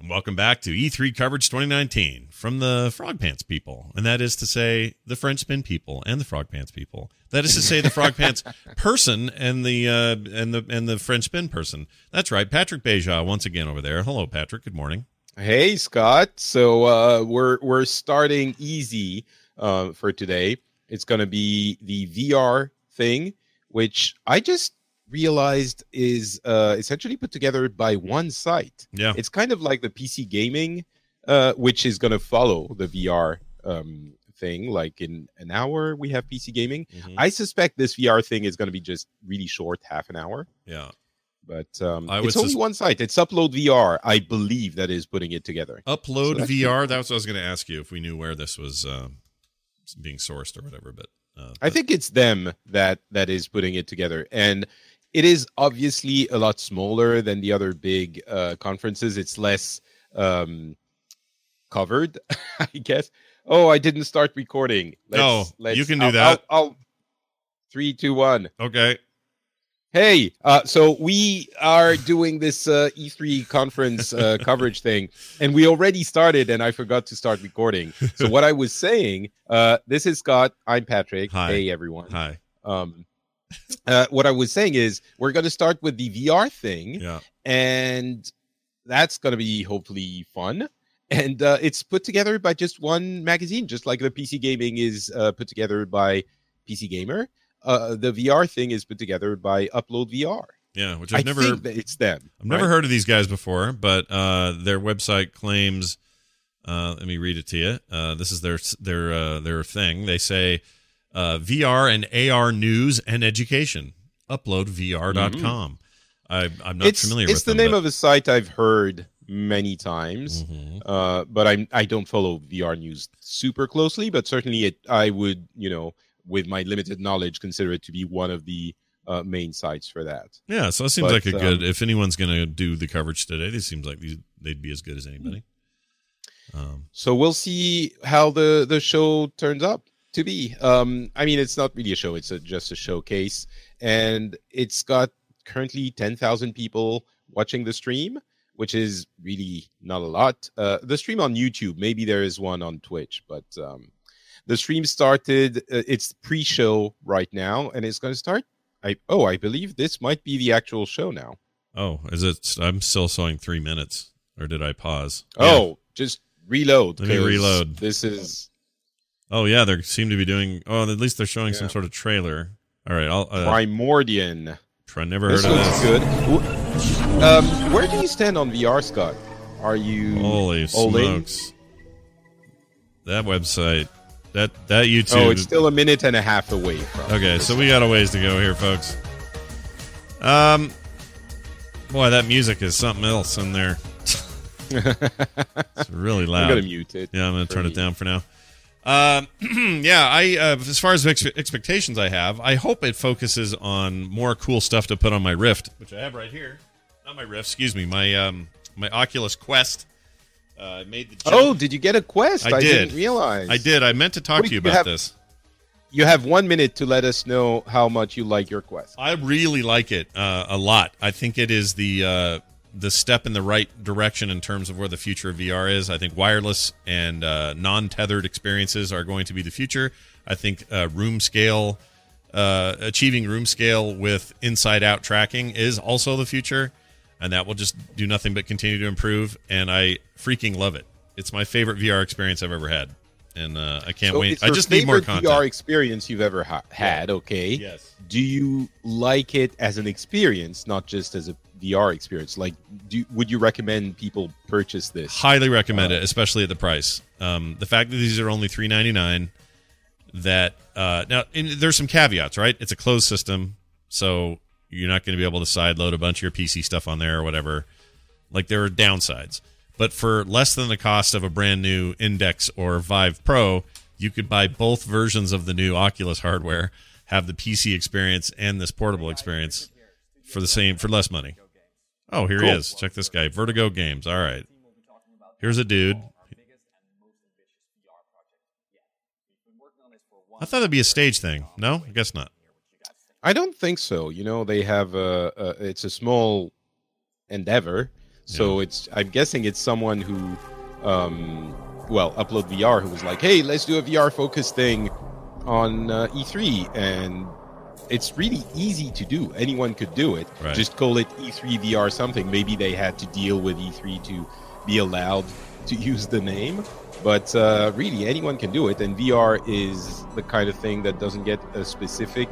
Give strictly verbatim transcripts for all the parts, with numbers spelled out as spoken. And welcome back to E three Coverage twenty nineteen from the Frog Pants people. And that is to say the French Spin people and the Frog Pants people. That is to say the Frog Pants person and the uh, and the and the French Spin person. That's right. Patrick Beja once again over there. Hello, Patrick. Good morning. Hey, Scott. So uh, we're we're starting easy uh, for today. It's going to be the V R thing, which I just realized is uh essentially put together by one site. Yeah, it's kind of like the P C gaming, uh which is going to follow the V R um thing. Like in an hour we have P C gaming. Mm-hmm. I suspect this V R thing is going to be just really short, half an hour. Yeah, but um I it's only sus- one site. It's Upload V R, I believe, that is putting it together. Upload so V R. Cool. That's what I was going to ask you, if we knew where this was uh, being sourced or whatever. But uh, I but- think it's them that that is putting it together, and it is obviously a lot smaller than the other big uh, conferences. It's less um, covered, I guess. Oh, I didn't start recording. Let's, no, let's, you can do I'll, that. I'll, I'll three, two, one. Okay. Hey, uh, so we are doing this uh, E three conference uh, coverage thing, and we already started, and I forgot to start recording. So what I was saying, uh, this is Scott. I'm Patrick. Hi. Hey, everyone. Hi. Um, Uh, what I was saying is we're going to start with the V R thing, yeah. And that's going to be hopefully fun. And uh, it's put together by just one magazine, just like the P C gaming is uh, put together by P C Gamer. Uh, the V R thing is put together by Upload V R. Yeah, which I've I never. Think that it's them. I've never right? heard of these guys before, but uh, their website claims. Uh, let me read it to you. Uh, this is their their uh, their thing. They say. Uh, V R and A R news and education. Upload V R dot com. Mm-hmm. I, I'm not it's, familiar it's with It's the them, name but... of a site I've heard many times, mm-hmm. uh, but I'm, I don't follow V R news super closely, but certainly it, I would, you know, with my limited knowledge, consider it to be one of the uh, main sites for that. Yeah, so it seems but, like a good, um, if anyone's going to do the coverage today, this seems like these, they'd be as good as anybody. Um, so we'll see how the, the show turns up. To be, um, I mean, it's not really a show; it's a, just a showcase, and it's got currently ten thousand people watching the stream, which is really not a lot. Uh, the stream on YouTube, maybe there is one on Twitch, but um, the stream started. Uh, it's pre-show right now, and it's going to start. I oh, I believe this might be the actual show now. Oh, is it? I'm still showing three minutes, or did I pause? Oh, yeah. Just reload. Let me reload. This is. Oh, yeah, they seem to be doing... Oh, at least they're showing yeah. some sort of trailer. All right, I'll... Uh, Primordian. I never heard this of this. This looks good. Um, where do you stand on V R, Scott? Are you... Holy smokes. In? That website. That that YouTube... Oh, it's still a minute and a half away from... Okay, so we got a ways to go here, folks. Um, Boy, that music is something else in there. It's really loud. I'm going to mute it. Yeah, I'm going to turn me. it down for now. Um, yeah, I uh, as far as ex- expectations I have, I hope it focuses on more cool stuff to put on my Rift, which I have right here. Not my Rift, excuse me, my um, my Oculus Quest. Uh, I made the jump. Oh, did you get a Quest? I, I did. didn't realize. I did. I meant to talk Wait, to you about you have, this. You have one minute to let us know how much you like your Quest. I really like it uh, a lot. I think it is the uh, the step in the right direction in terms of where the future of V R is. I think wireless and uh, non-tethered experiences are going to be the future. I think uh, room scale, uh, achieving room scale with inside-out tracking is also the future, and that will just do nothing but continue to improve, and I freaking love it. It's my favorite V R experience I've ever had, and uh, I can't so wait. I just need more content. It's your favorite V R experience you've ever ha- had, okay? Yes. Do you like it as an experience, not just as a V R experience? Like, do would you recommend people purchase this? Highly recommend uh, it, especially at the price. Um, the fact that these are only three ninety-nine. That uh, now and there's some caveats, right? It's a closed system, so you're not going to be able to sideload a bunch of your P C stuff on there or whatever. Like, there are downsides, but for less than the cost of a brand new Index or Vive Pro, you could buy both versions of the new Oculus hardware, have the P C experience and this portable experience for the same for less money. Oh, here cool. he is. Check this guy. Vertigo Games. All right. Here's a dude. I thought it'd be a stage thing. No, I guess not. I don't think so. You know, they have a, a it's a small endeavor. So yeah. it's I'm guessing it's someone who, um, well, Upload V R, who was like, hey, let's do a V R focused thing on uh, E three. And it's really easy to do. Anyone could do it. Right. Just call it E three V R something. Maybe they had to deal with E three to be allowed to use the name. But uh, really, anyone can do it. And V R is the kind of thing that doesn't get a specific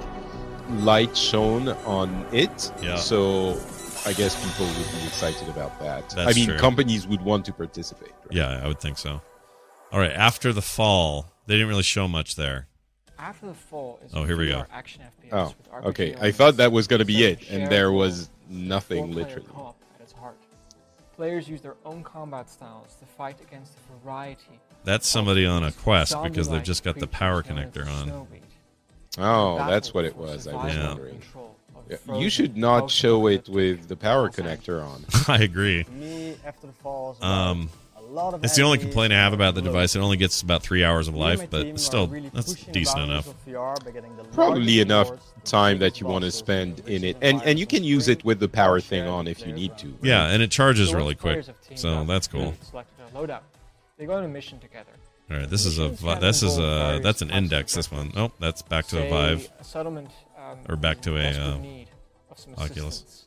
light shown on it. Yeah. So I guess people would be excited about that. That's I mean, true. Companies would want to participate. Right? Yeah, I would think so. All right. After the Fall, they didn't really show much there. After the Fall is oh, here we go. Action F P S oh, with R P G okay. I thought that was going to be it, and there was nothing literally. At its heart. Players use their own combat styles to fight against a variety. That's somebody on a Quest because they've just got the power connector on. Oh, that's what it was. I was yeah. wondering. Yeah. You should not show it with the power connector on. I agree. Um. It's the only complaint I have about the device. It only gets about three hours of life, but still, that's decent enough. Probably enough time that you want to spend in it. And and you can use it with the power thing on if you need to. Right? Yeah, and it charges really quick, so that's cool. They go on a mission together. All right, this is a this is a that's an Index. This one. Oh, that's back to a Vive, or back to a uh, Oculus.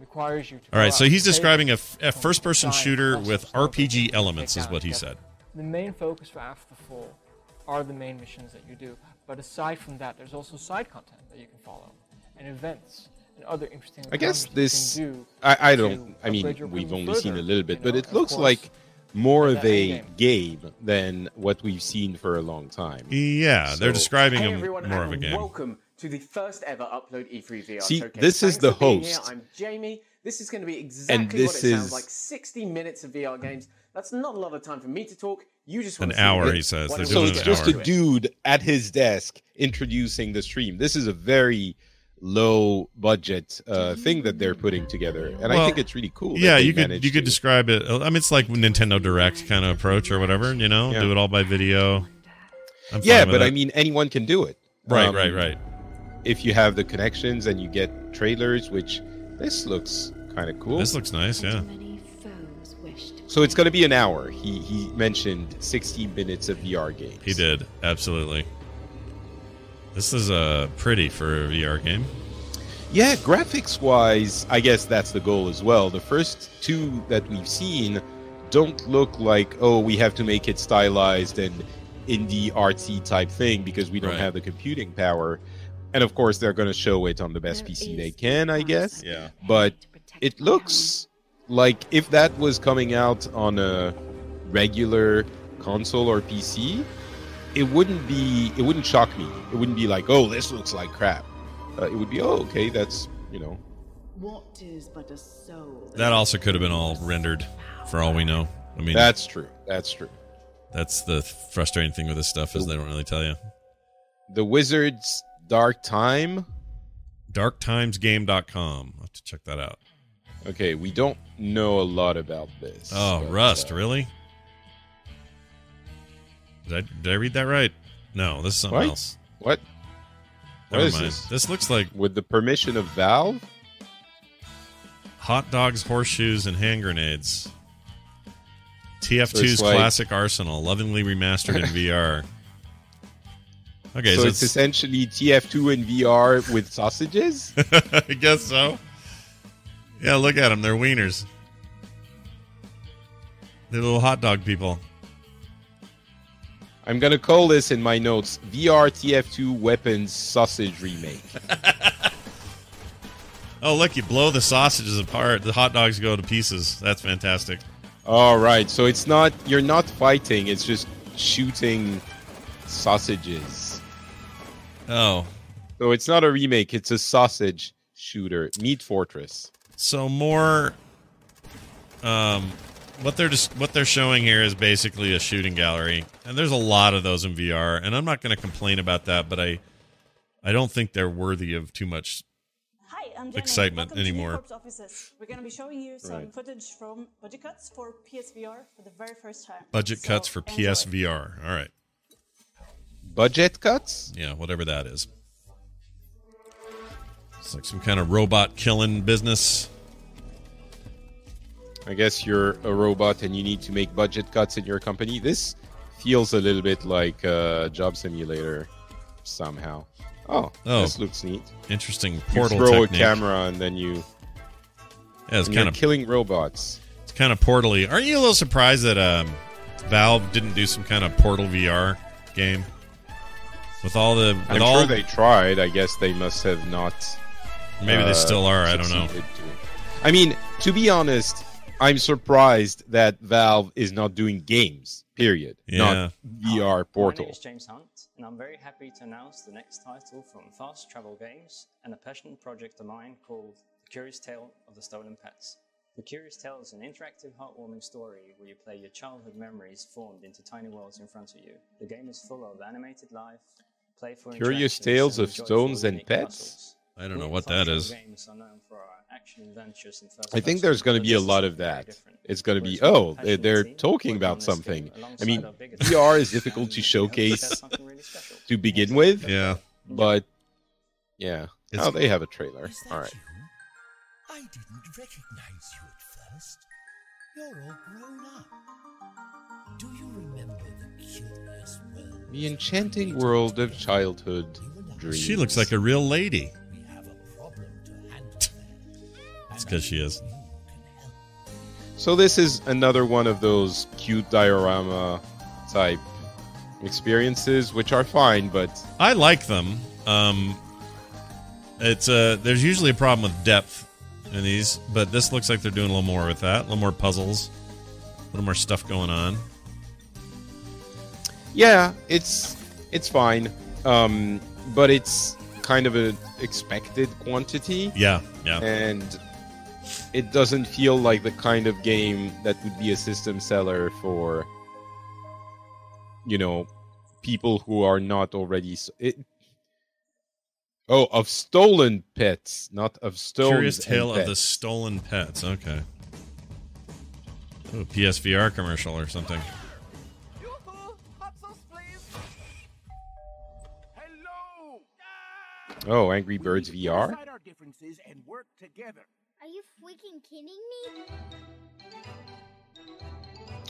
Requires you to all right, so he's describing a, f- a first-person shooter with R P G elements, is what he said. The main focus for After the Fall are the main missions that you do, but aside from that, there's also side content that you can follow, and events, and other interesting. I guess this. Do I, I don't. I mean, we've only further, seen a little bit, you know, but it looks course, like more of a game than what we've seen for a long time. Yeah, so, they're describing hey, everyone, a, more of a game. Welcome to the first ever Upload E three V R See, showcase. This Thanks is the host. I'm Jamie. This is going to be exactly what it is... sounds like. sixty minutes of V R games. That's not a lot of time for me to talk. You just want an to hour, it. he says. They're so doing it's an just hour. a dude at his desk introducing the stream. This is a very low budget uh, thing that they're putting together, and well, I think it's really cool. Yeah, you could you could to... describe it. I mean, it's like Nintendo Direct kind of approach or whatever. You know, yeah. do it all by video. I'm yeah, but that. I mean, anyone can do it. Right, um, right, right. If you have the connections and you get trailers, which this looks kind of cool. This looks nice, yeah. So it's going to be an hour. He he mentioned sixty minutes of V R games. He did, absolutely. This is uh, pretty for a V R game. Yeah, graphics-wise, I guess that's the goal as well. The first two that we've seen don't look like, oh, we have to make it stylized and indie artsy type thing because we don't right. have the computing power. And of course, they're going to show it on the best there P C they can, I guess. Yeah. But it looks like if that was coming out on a regular console or P C, it wouldn't be. It wouldn't shock me. It wouldn't be like, oh, this looks like crap. Uh, it would be, oh, okay, that's you know. What is but a soul? That also could have been all rendered, for all we know. I mean, that's true. That's true. That's the frustrating thing with this stuff is they don't really tell you. The Wizards. Dark Time? dark times game dot com. I'll have to check that out. Okay, we don't know a lot about this. Oh, but, Rust, uh, really? Did I, did I read that right? No, this is something what? else. What? Never what mind. This? this looks like... With the permission of Valve? Hot dogs, horseshoes, and hand grenades. T F two's so like... classic arsenal, lovingly remastered in V R. Okay, so, so it's, it's essentially T F two in V R with sausages? I guess so. Yeah, look at them. They're wieners. They're little hot dog people. I'm going to call this in my notes, V R T F two Weapons Sausage Remake. Oh, look, you blow the sausages apart. The hot dogs go to pieces. That's fantastic. All right, so it's not you're not fighting. It's just shooting sausages. Oh. So it's not a remake. It's a sausage shooter. Meat Fortress. So more um, what they're just what they're showing here is basically a shooting gallery, and there's a lot of those in V R, and I'm not going to complain about that, but I I don't think they're worthy of too much Hi, I'm excitement Welcome anymore. We're going to be showing you some right. footage from Budget Cuts for P S V R for the very first time. Budget so, Cuts for enjoy. P S V R. All right. Budget Cuts? Yeah, whatever that is. It's like some kind of robot killing business. I guess you're a robot and you need to make budget cuts in your company. This feels a little bit like a job simulator somehow. Oh, oh this looks neat. Interesting portal you throw technique. A camera and then you... Yeah, it's kind of... killing robots. It's kind of portally. Aren't you a little surprised that um, Valve didn't do some kind of Portal V R game? With all the... With I'm all... sure they tried. I guess they must have not... Maybe uh, they still are. I don't know. To. I mean, to be honest... I'm surprised that Valve is not doing games, period, yeah. not V R portal. My name is James Hunt, and I'm very happy to announce the next title from Fast Travel Games and a passion project of mine called The Curious Tale of the Stolen Pets. The Curious Tale is an interactive, heartwarming story where you play your childhood memories formed into tiny worlds in front of you. The game is full of animated life, playful Curious Tales of Stones and Pets? I don't know what that is. I think there's going to be a lot of that. It's going to be, oh, they're talking about something. I mean, V R is difficult to showcase to begin with. Yeah. But, yeah. Oh, they have a trailer. All right. I didn't recognize you at first. You're all grown up. Do you remember the curious world? The enchanting world of childhood dreams. She looks like a real lady. Because she is. So this is another one of those cute diorama type experiences, which are fine, but I like them. Um, it's uh, there's usually a problem with depth in these, but this looks like they're doing a little more with that, a little more puzzles, a little more stuff going on. Yeah, it's it's fine, um, but it's kind of an expected quantity. Yeah, yeah, and. It doesn't feel like the kind of game that would be a system seller for, you know, people who are not already... So- it- oh, of stolen pets, not of stolen Curious Tale of the Stolen Pets, okay. Oh, P S V R commercial or something. Oh, Angry Birds V R? Are you freaking kidding me?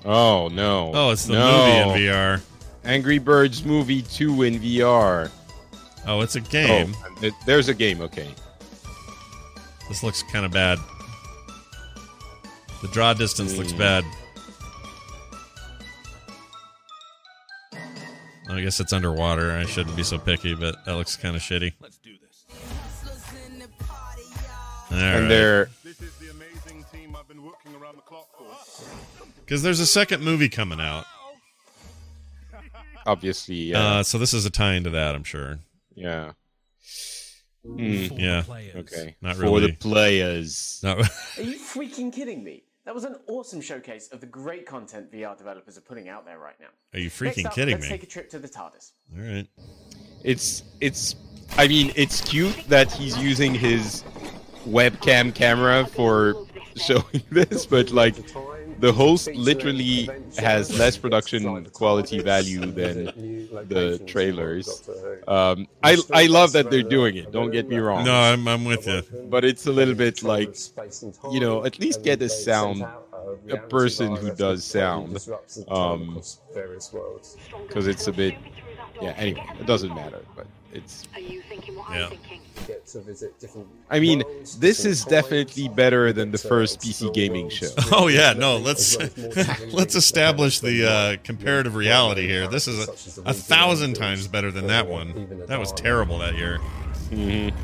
Oh, no. Oh, it's the no. movie in V R. Angry Birds Movie two in V R. Oh, it's a game. Oh, it, there's a game, okay. This looks kind of bad. The draw distance mm. looks bad. Well, I guess it's underwater. I shouldn't be so picky, but that looks kind of shitty. Let's do this. All and right. they're because there's a second movie coming out. Obviously, yeah. Uh, so this is a tie into that, I'm sure. Yeah. Mm. Yeah. Okay. Not For really. For the players. Not... Are you freaking kidding me? That was an awesome showcase of the great content V R developers are putting out there right now. Are you freaking Next up, kidding let's me? Let's take a trip to the TARDIS. All right. It's it's. I mean, it's cute that he's using his. Webcam camera for showing this, but like the host literally has less production quality value than the trailers. Um, I I love that they're doing it. Don't get me wrong. No, I'm I'm with you. But it's a little bit like, you know, at least get a sound, a person who does sound, um, because it's a bit. Yeah. Anyway, it doesn't matter, but. It's, Are you thinking what yeah. I'm thinking? I mean, this is definitely better than the first P C gaming show. Oh yeah, no, let's let's establish the uh, comparative reality here. This is a, a thousand times better than that one. That was terrible that year. Mm-hmm.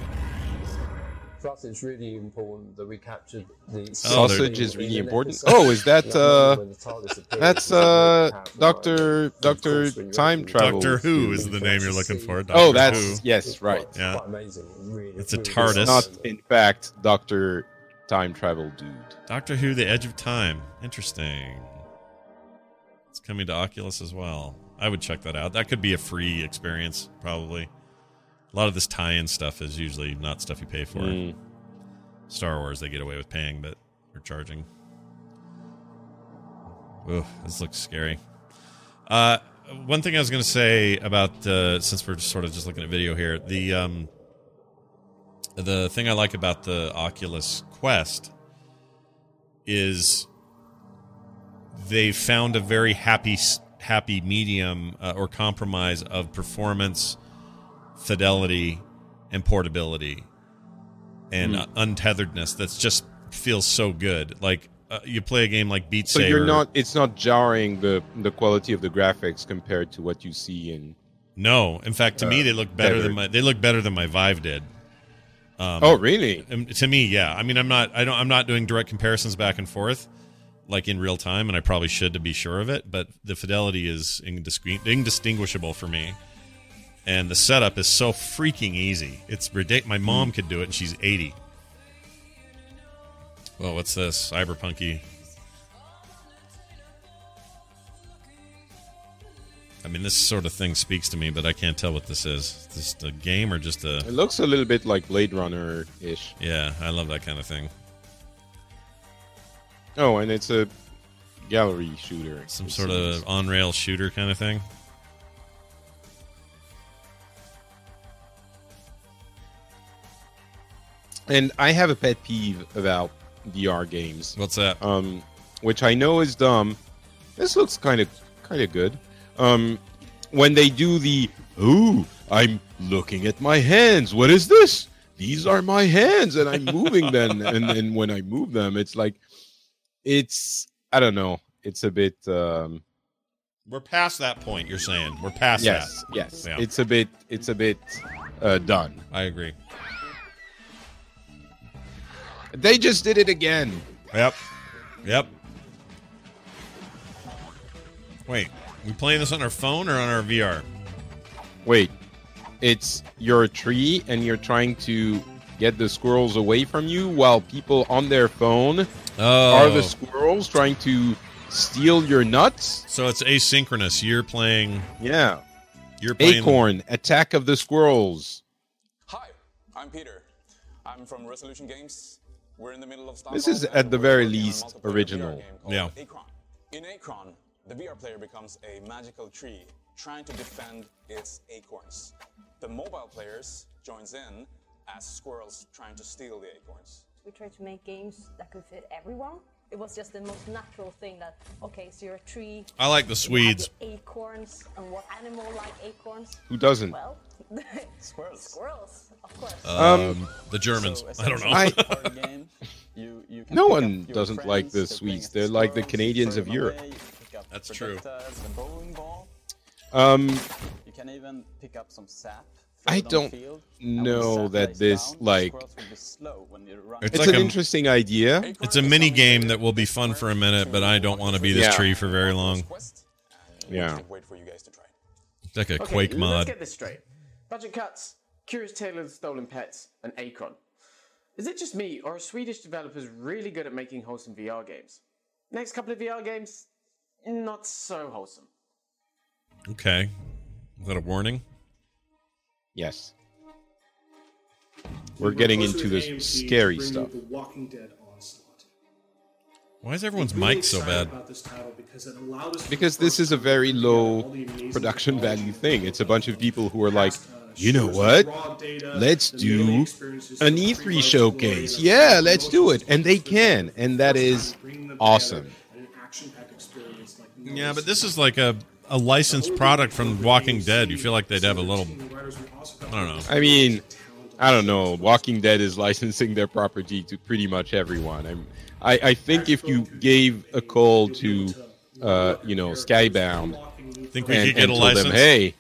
Plus, it's really important that we captured the sausage. Is really important. Oh, is that uh, that's uh, Doctor Doctor Time Travel? Doctor Who is the name you're looking for. Doctor oh, that's Who. Yes, right. Yeah, it's a TARDIS. It's not in fact Doctor time travel dude. Doctor Who, The Edge of Time. Interesting. It's coming to Oculus as well. I would check that out. That could be a free experience, probably. A lot of this tie-in stuff is usually not stuff you pay for. Mm. Star Wars, they get away with paying, but they're charging. Ooh, this looks scary. Uh, one thing I was going to say about, uh, since we're sort of just looking at video here, the um, the thing I like about the Oculus Quest is they found a very happy happy medium uh, or compromise of performance, fidelity, and portability, and mm. untetheredness. That's just feels so good. Like uh, you play a game like Beat Saber. So you're not. It's not jarring the the quality of the graphics compared to what you see in. No, in fact, to uh, me they look better tethered. than my. They look better than my Vive did. Um, oh really? To me, yeah. I mean, I'm not. I don't. I'm not doing direct comparisons back and forth, like in real time, and I probably should to be sure of it. But the fidelity is indistingu- indistinguishable for me. And the setup is so freaking easy. It's ridiculous. My mom could do it, and she's eighty. Well, what's this? Cyberpunky. I mean, this sort of thing speaks to me, but I can't tell what this is. Is this a game or just a... It looks a little bit like Blade Runner-ish. Yeah, I love that kind of thing. Oh, and it's a gallery shooter. Some sort of on-rail shooter kind of thing. And I have a pet peeve about V R games. What's that? Um, which I know is dumb. This looks kind of kind of good. Um, when they do the, ooh, I'm looking at my hands. What is this? These are my hands, and I'm moving them. And then when I move them, it's like, it's, I don't know. It's a bit... Um, We're past that point, you're saying. We're past yes, that. Yes, yes. Yeah. It's a bit, it's a bit uh, done. I agree. They just did it again. Yep. Yep. Wait, we playing this on our phone or on our V R? Wait, it's you're a tree and you're trying to get the squirrels away from you while people on their phone oh. are the squirrels trying to steal your nuts. So it's asynchronous. You're playing. Yeah. You're playing. Acorn, Attack of the Squirrels. Hi, I'm Peter. I'm from Resolution Games. We're in the middle of Stockholm. This is at the very least original. Yeah. Acron. In Acron, the V R player becomes a magical tree trying to defend its acorns. The mobile players joins in as squirrels trying to steal the acorns. We tried to make games that could fit everyone. It was just the most natural thing that, okay, so you're a tree. I like the Swedes. Acorns, and what animal like acorns? Who doesn't? Well, squirrels. Squirrels, of course. Um, the Germans. So I don't know. I, game, you, you can no one doesn't friends, like the Swedes. They're like the Canadians of Europe. That's true. Um, you can even pick up some sap. I don't know that this, like... It's, it's like an a, interesting idea. It's a mini game that will be fun for a minute, but I don't want to be this yeah. tree for very long. Yeah. It's like a okay, Quake mod. Let's get this straight. Budget Cuts, Curious Tale of the Stolen Pets, and Acron. Is it just me, or are Swedish developers really good at making wholesome V R games? Next couple of V R games, not so wholesome. Okay. Is that a warning? Yes. We're getting into this scary stuff. Walking Dead onslaught. Why is everyone's mic so bad? Because this is a very low production value thing. It's a bunch of people who are like, you know what? Let's do an E three showcase. Yeah, let's do it. And they can. And that is awesome. Yeah, but this is like a... a licensed product from Walking Dead. You feel like they'd have a little... I don't know. I mean, I don't know. Walking Dead is licensing their property to pretty much everyone. I'm, I I think if you gave a call to, uh, you know, Skybound... Think we and, could get and a license? Them, hey,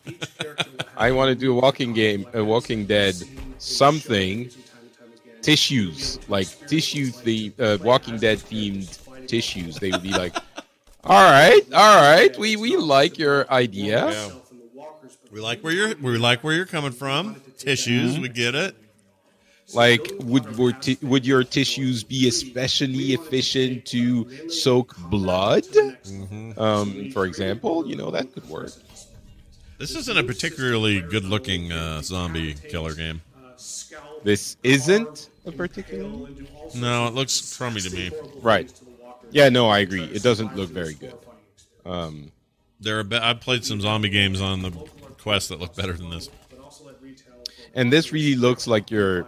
I want to do a Walking game, a Walking Dead something. Tissues. Like, tissue the uh, Walking Dead-themed tissues. They would be like... All right, all right. We we like your idea. Yeah. We like where you're we like where you're coming from. Tissues, mm-hmm. We get it. Like, would t- would your tissues be especially efficient to soak blood? Mm-hmm. Um, for example, you know, that could work. This isn't a particularly good-looking uh, zombie killer game. This isn't a particular. No, it looks crummy to me. Right. Yeah, no, I agree. It doesn't look very good. Um, there are be- I've played some zombie games on the Quest that look better than this. And this really looks like you're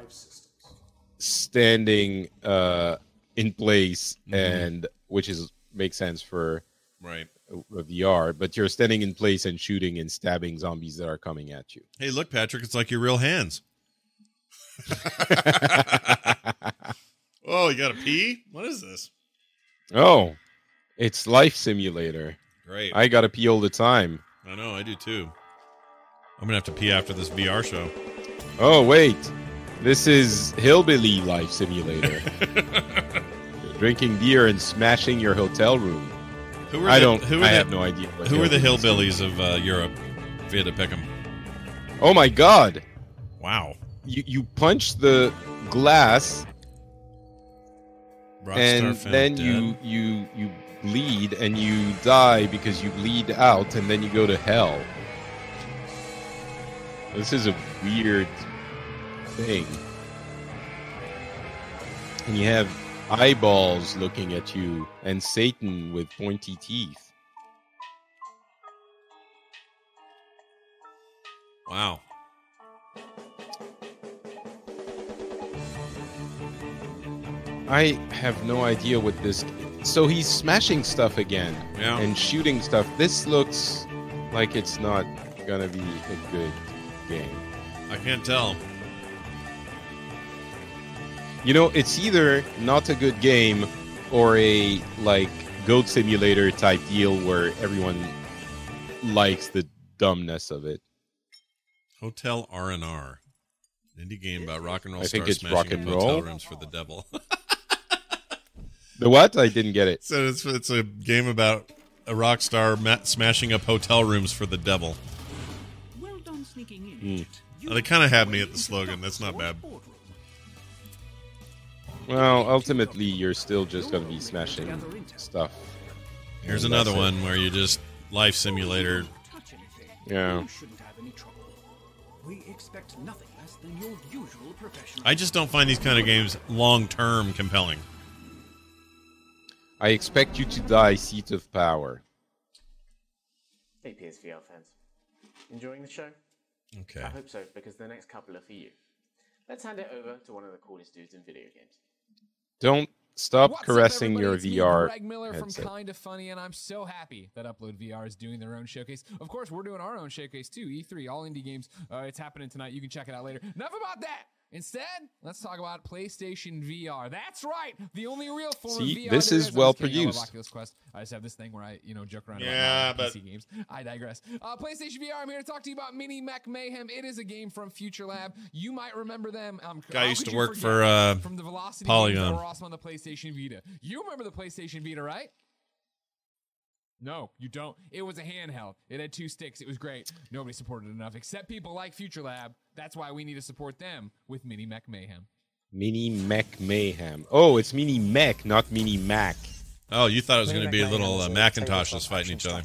standing uh, in place, mm-hmm. and which is makes sense for right. a V R, but you're standing in place and shooting and stabbing zombies that are coming at you. Hey, look, Patrick, it's like your real hands. Oh, you got a pee? What is this? Oh, it's Life Simulator. Great. I got to pee all the time. I know, I do too. I'm going to have to pee after this V R show. Oh, wait. This is Hillbilly Life Simulator. Drinking beer and smashing your hotel room. Who are I the, don't. Who are I the, have no idea. Who hillbillies are the hillbillies of uh, Europe? If you had to pick them. Oh my God! Wow. You you punch the glass, Rockstar and then dead. you you you bleed and you die because you bleed out, and then you go to hell. This is a weird thing, and you have eyeballs looking at you, and Satan with pointy teeth. Wow. I have no idea what this... So he's smashing stuff again, yeah. and shooting stuff. This looks like it's not gonna be a good game. I can't tell. You know, it's either not a good game or a, like, Goat Simulator type deal where everyone likes the dumbness of it. Hotel R and R. An indie game about rock and roll I stars think it's smashing rock and up roll. Hotel rooms for the devil. The what? I didn't get it. So it's, it's a game about a rock star ma- smashing up hotel rooms for the devil. Well done sneaking in. Mm. Now, they kind of had me at the slogan. That's not bad. Well, ultimately, you're still just going to be smashing stuff. Here's another one where you just Life Simulator. Yeah. I just don't find these kind of games long-term compelling. I expect you to die, Seat of Power. Hey, P S V R fans. Enjoying the show? Okay. I hope so, because the next couple are for you. Let's hand it over to one of the coolest dudes in video games. Don't stop What's caressing up, your it's V R. Greg Miller headset. From Kind of Funny, and I'm so happy that Upload V R is doing their own showcase. Of course, we're doing our own showcase too. E three, all indie games. Uh, it's happening tonight. You can check it out later. Enough about that. Instead, let's talk about PlayStation V R. That's right, the only real form See, of V R. This is well produced. Oculus Quest. I just have this thing where I, you know, joke around yeah, about P C games. I digress. Uh, PlayStation V R. I'm here to talk to you about Mini Mech Mayhem. It is a game from Future Lab. You might remember them. Um, I used to work for uh, from the Velocity Polygon. Games that were awesome on the PlayStation Vita. You remember the PlayStation Vita, right? No, you don't. It was a handheld. It had two sticks. It was great. Nobody supported it enough, except people like Future Lab. That's why we need to support them with Mini Mech Mayhem. Mini Mech Mayhem. Oh, it's Mini Mech, not Mini Mac. Oh, you thought it was going to be a little uh, Macintoshes fighting each other.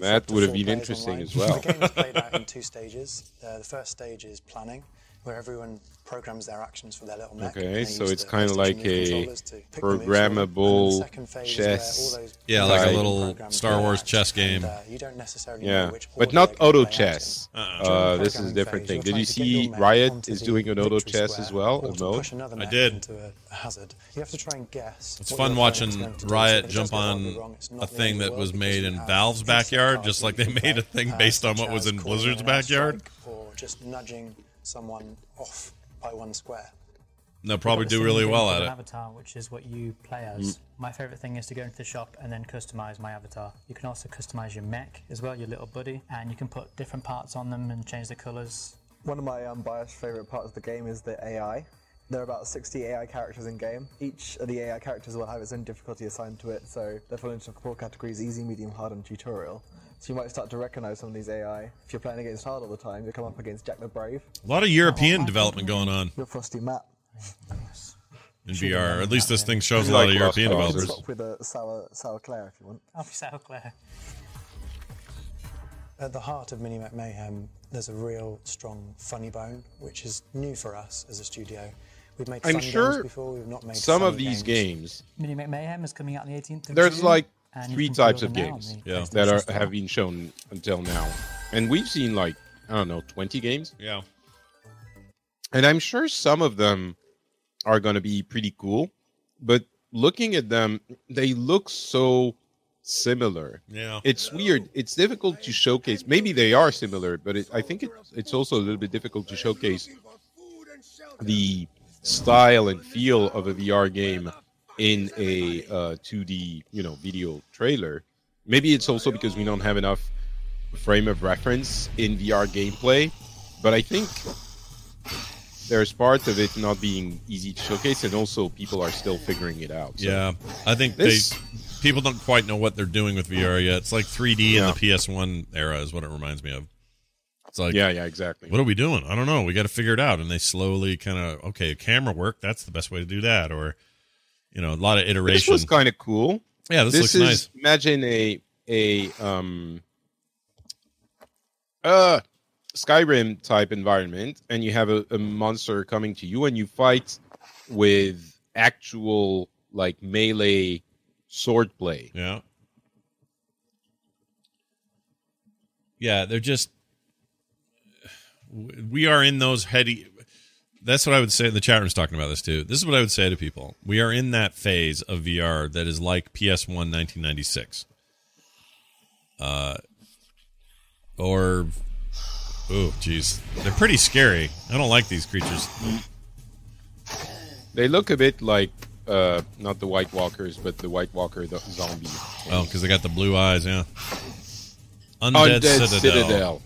That would have been interesting as well. The game is played out in two stages. Uh, the first stage is planning, where everyone programs their actions for their little mech. Okay, so it's kind of like a programmable chess. Yeah, like a little Star Wars chess game. And, uh, you don't necessarily yeah, know which but not auto chess. Uh-uh. Uh, this is a different phase, thing. Did you see Riot is doing an auto chess as well? A mode? I did. You have to try and guess. It's fun watching Riot jump on a thing that was made in Valve's backyard, just like they made a thing based on what was in Blizzard's backyard. Or just nudging someone off by one square. They'll probably do really well at it. Avatar, which is what you play as. Mm. My favorite thing is to go into the shop and then customize my avatar. You can also customize your mech as well, your little buddy, and you can put different parts on them and change the colors. One of my unbiased favorite parts of the game is the A I. There are about sixty A I characters in game. Each of the A I characters will have its own difficulty assigned to it, so they're falling into four categories: easy, medium, hard, and tutorial. So you might start to recognize some of these A I. If you're playing against hard all the time, you come up against Jack the Brave. A lot of European oh, development going on. Your frosty map. in V R. At least this thing shows a lot of European developers. With a sour, sour Claire, if you want. I'll be sour Claire. At the heart of Mini Mech Mayhem, there's a real strong funny bone, which is new for us as a studio. We've made I'm sure before. We've not made some of these games. games. Mini Mech Mayhem is coming out on the eighteenth of There's June, like three types of games yeah. that are have been shown until now, and we've seen like I don't know twenty games. Yeah, and I'm sure some of them are going to be pretty cool, but looking at them, they look so similar. Yeah, it's weird. It's difficult to showcase. Maybe they are similar, but it, I think it, it's also a little bit difficult to showcase the style and feel of a V R game in a uh, two D, you know, video trailer. Maybe it's also because we don't have enough frame of reference in V R gameplay, but I think there's part of it not being easy to showcase, and also people are still figuring it out. So yeah, I think this, they people don't quite know what they're doing with V R yet. It's like three D yeah. in the P S one era is what it reminds me of. It's like, yeah, yeah, exactly. What are we doing? I don't know. We got to figure it out. And they slowly kind of, okay, camera work, that's the best way to do that. Or, you know, a lot of iteration. This was kind of cool. Yeah, this, this looks is, nice. Imagine a, a um, uh, Skyrim type environment, and you have a, a monster coming to you, and you fight with actual, like, melee swordplay. Yeah. Yeah, they're just. We are in those heady. That's what I would say. The chat room's talking about this too. This is what I would say to people. We are in that phase of V R that is like P S one nineteen ninety-six. Uh, or, oh, geez. They're pretty scary. I don't like these creatures. They look a bit like, uh, not the White Walkers, but the White Walker the zombie. Oh, because they got the blue eyes, yeah. Undead, Undead Citadel. Citadel.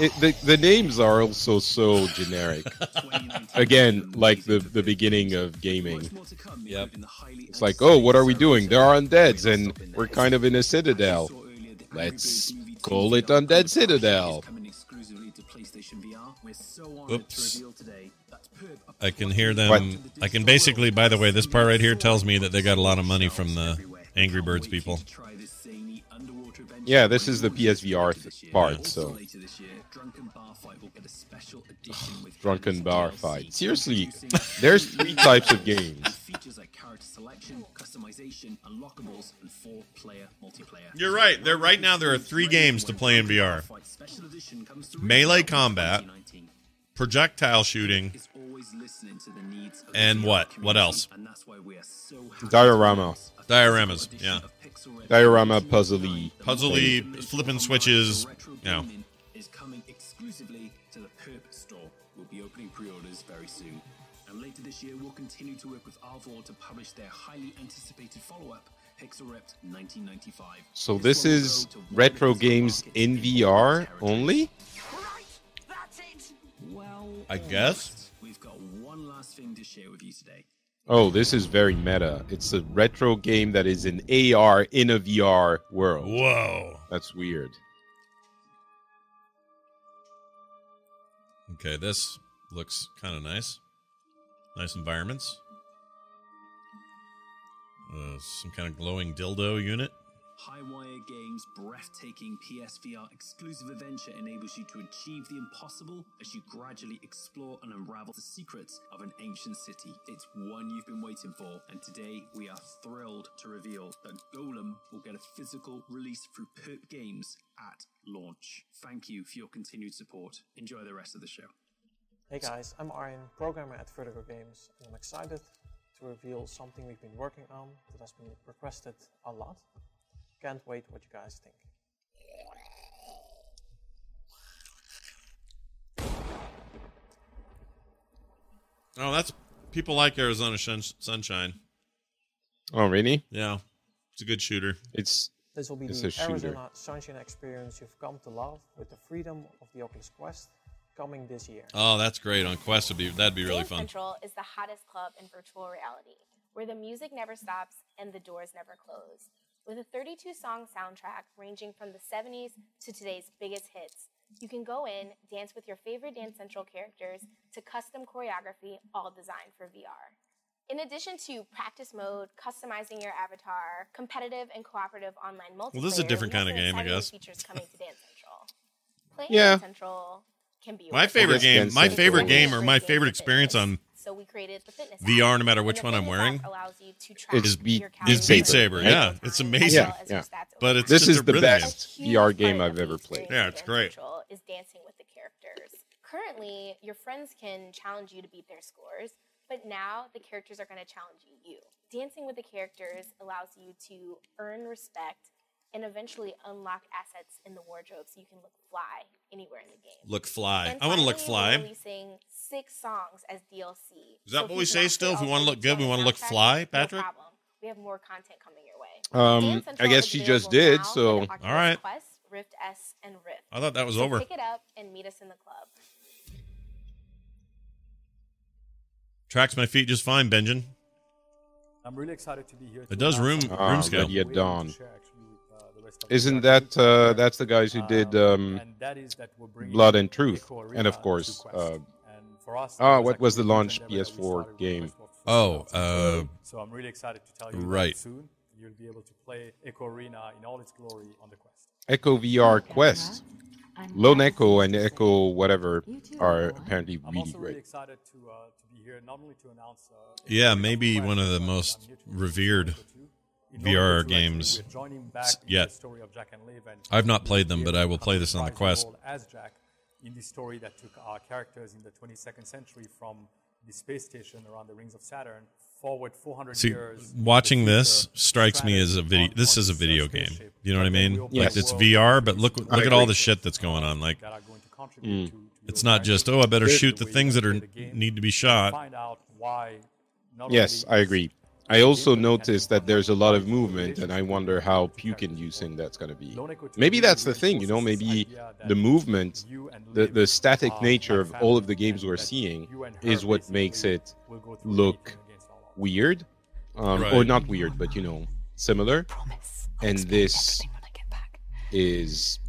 It, the, the names are also so generic. Again, like the, the beginning of gaming. Yep. It's like, oh, what are we doing? There are undeads, and we're kind of in a citadel. Let's call it Undead Citadel. Oops. I can hear them. What? I can basically, by the way, this part right here tells me that they got a lot of money from the Angry Birds people. Yeah, this is the P S V R th- part, so. Drunken Bar Fight will get a special edition with Drunken Bar Fight. Seriously, there's three types of games. Features like character selection, customization, unlockables, and four-player multiplayer. You're right. There right now there are three games to play in V R. Melee combat, projectile shooting, and what? What else? Diorama. Dioramas, yeah. Diorama puzzly. Puzzly, flipping switches, yeah. Is coming exclusively to the P E R P store. We'll be opening pre-orders very soon. And later this year, we'll continue to work with Arvor to publish their highly anticipated follow-up, Pixelrept nineteen ninety-five. So this, this is retro games in V R only? Right, that's it. Well, I guess. We've got one last thing to share with you today. Oh, this is very meta. It's a retro game that is an A R in a V R world. Whoa. That's weird. Okay, this looks kind of nice. Nice environments. Uh, some kind of glowing dildo unit. Highwire Games' breathtaking P S V R exclusive adventure enables you to achieve the impossible as you gradually explore and unravel the secrets of an ancient city. It's one you've been waiting for, and today we are thrilled to reveal that Golem will get a physical release through P E R P Games at launch. Thank you for your continued support. Enjoy the rest of the show. Hey guys, I'm Arjen, programmer at Vertigo Games, and I'm excited to reveal something we've been working on that has been requested a lot. Can't wait what you guys think. Oh, that's people like Arizona Sunshine. Oh, really? Yeah, it's a good shooter. It's this will be the Arizona shooter. Sunshine experience you've come to love with the freedom of the Oculus Quest coming this year. Oh, that's great. On Quest, would be, that'd be really Dance fun. Dance Central is the hottest club in virtual reality, where the music never stops and the doors never close. With a thirty-two song soundtrack ranging from the seventies to today's biggest hits, You can go in, dance with your favorite Dance Central characters to custom choreography, all designed for V R. In addition to practice mode, customizing your avatar, competitive and cooperative online multiplayer. Well, this is a different kind of game, I guess. Features coming to Dance Central. Playing yeah. Dance Central can be my favorite game. Dance my Central. favorite game, or my favorite experience on so we created the fitness V R. No matter which one I'm wearing, allows you to track it's Beat, your it's Beat Saber. Right? Yeah, it's amazing. Yeah, yeah. But it's this just is the best game. V R game I've ever played. Yeah, it's great. Central is dancing with the characters. Currently, your friends can challenge you to beat their scores. But now the characters are going to challenge you. Dancing with the characters allows you to earn respect and eventually unlock assets in the wardrobe so you can look fly anywhere in the game. Look fly. And I want to look fly. Releasing six songs as D L C. Is that so what we say still? If we want to look good, we want to look fly, Patrick? No problem. We have more content coming your way. Um, I guess she just did, so. All right. Oculus Quest, Rift S, and Rift. I thought that was so over. Pick it up and meet us in the club. Tracks my feet just fine, Benjamin. I'm really excited to be here. It does room room ah, scale. Yeah, Dawn. Isn't that uh, that's the guys who did um, Blood and Truth, and of course, uh, ah, what was the launch P S four game? Oh, uh, so I'm really excited to tell you right soon. You'll be able to play Echo Arena in all its glory on the Quest. Echo V R Quest. Lone Echo and Echo whatever are apparently really great. I'm also really excited to, uh, to be here, not only to announce... Uh, yeah, maybe one of the most revered V R games yet. I've not played them, but I will play this on the Quest. ...as Jack in the story that took our characters in the twenty-second century from the space station around the rings of Saturn forward four hundred See, years. Watching this strikes me as a video. This is a video game. You know what I mean? Yes. Like it's V R, but look look at all the shit that's going on. Like mm. it's not just oh, I better shoot the things that are need to be shot. Yes, I agree. I also noticed that there's a lot of movement, and I wonder how puke inducing that's going to be. Maybe that's the thing, you know, maybe the movement, the, the static nature of all of the games we're seeing is what makes it look weird, um, right. or not weird, but, you know, similar. And this is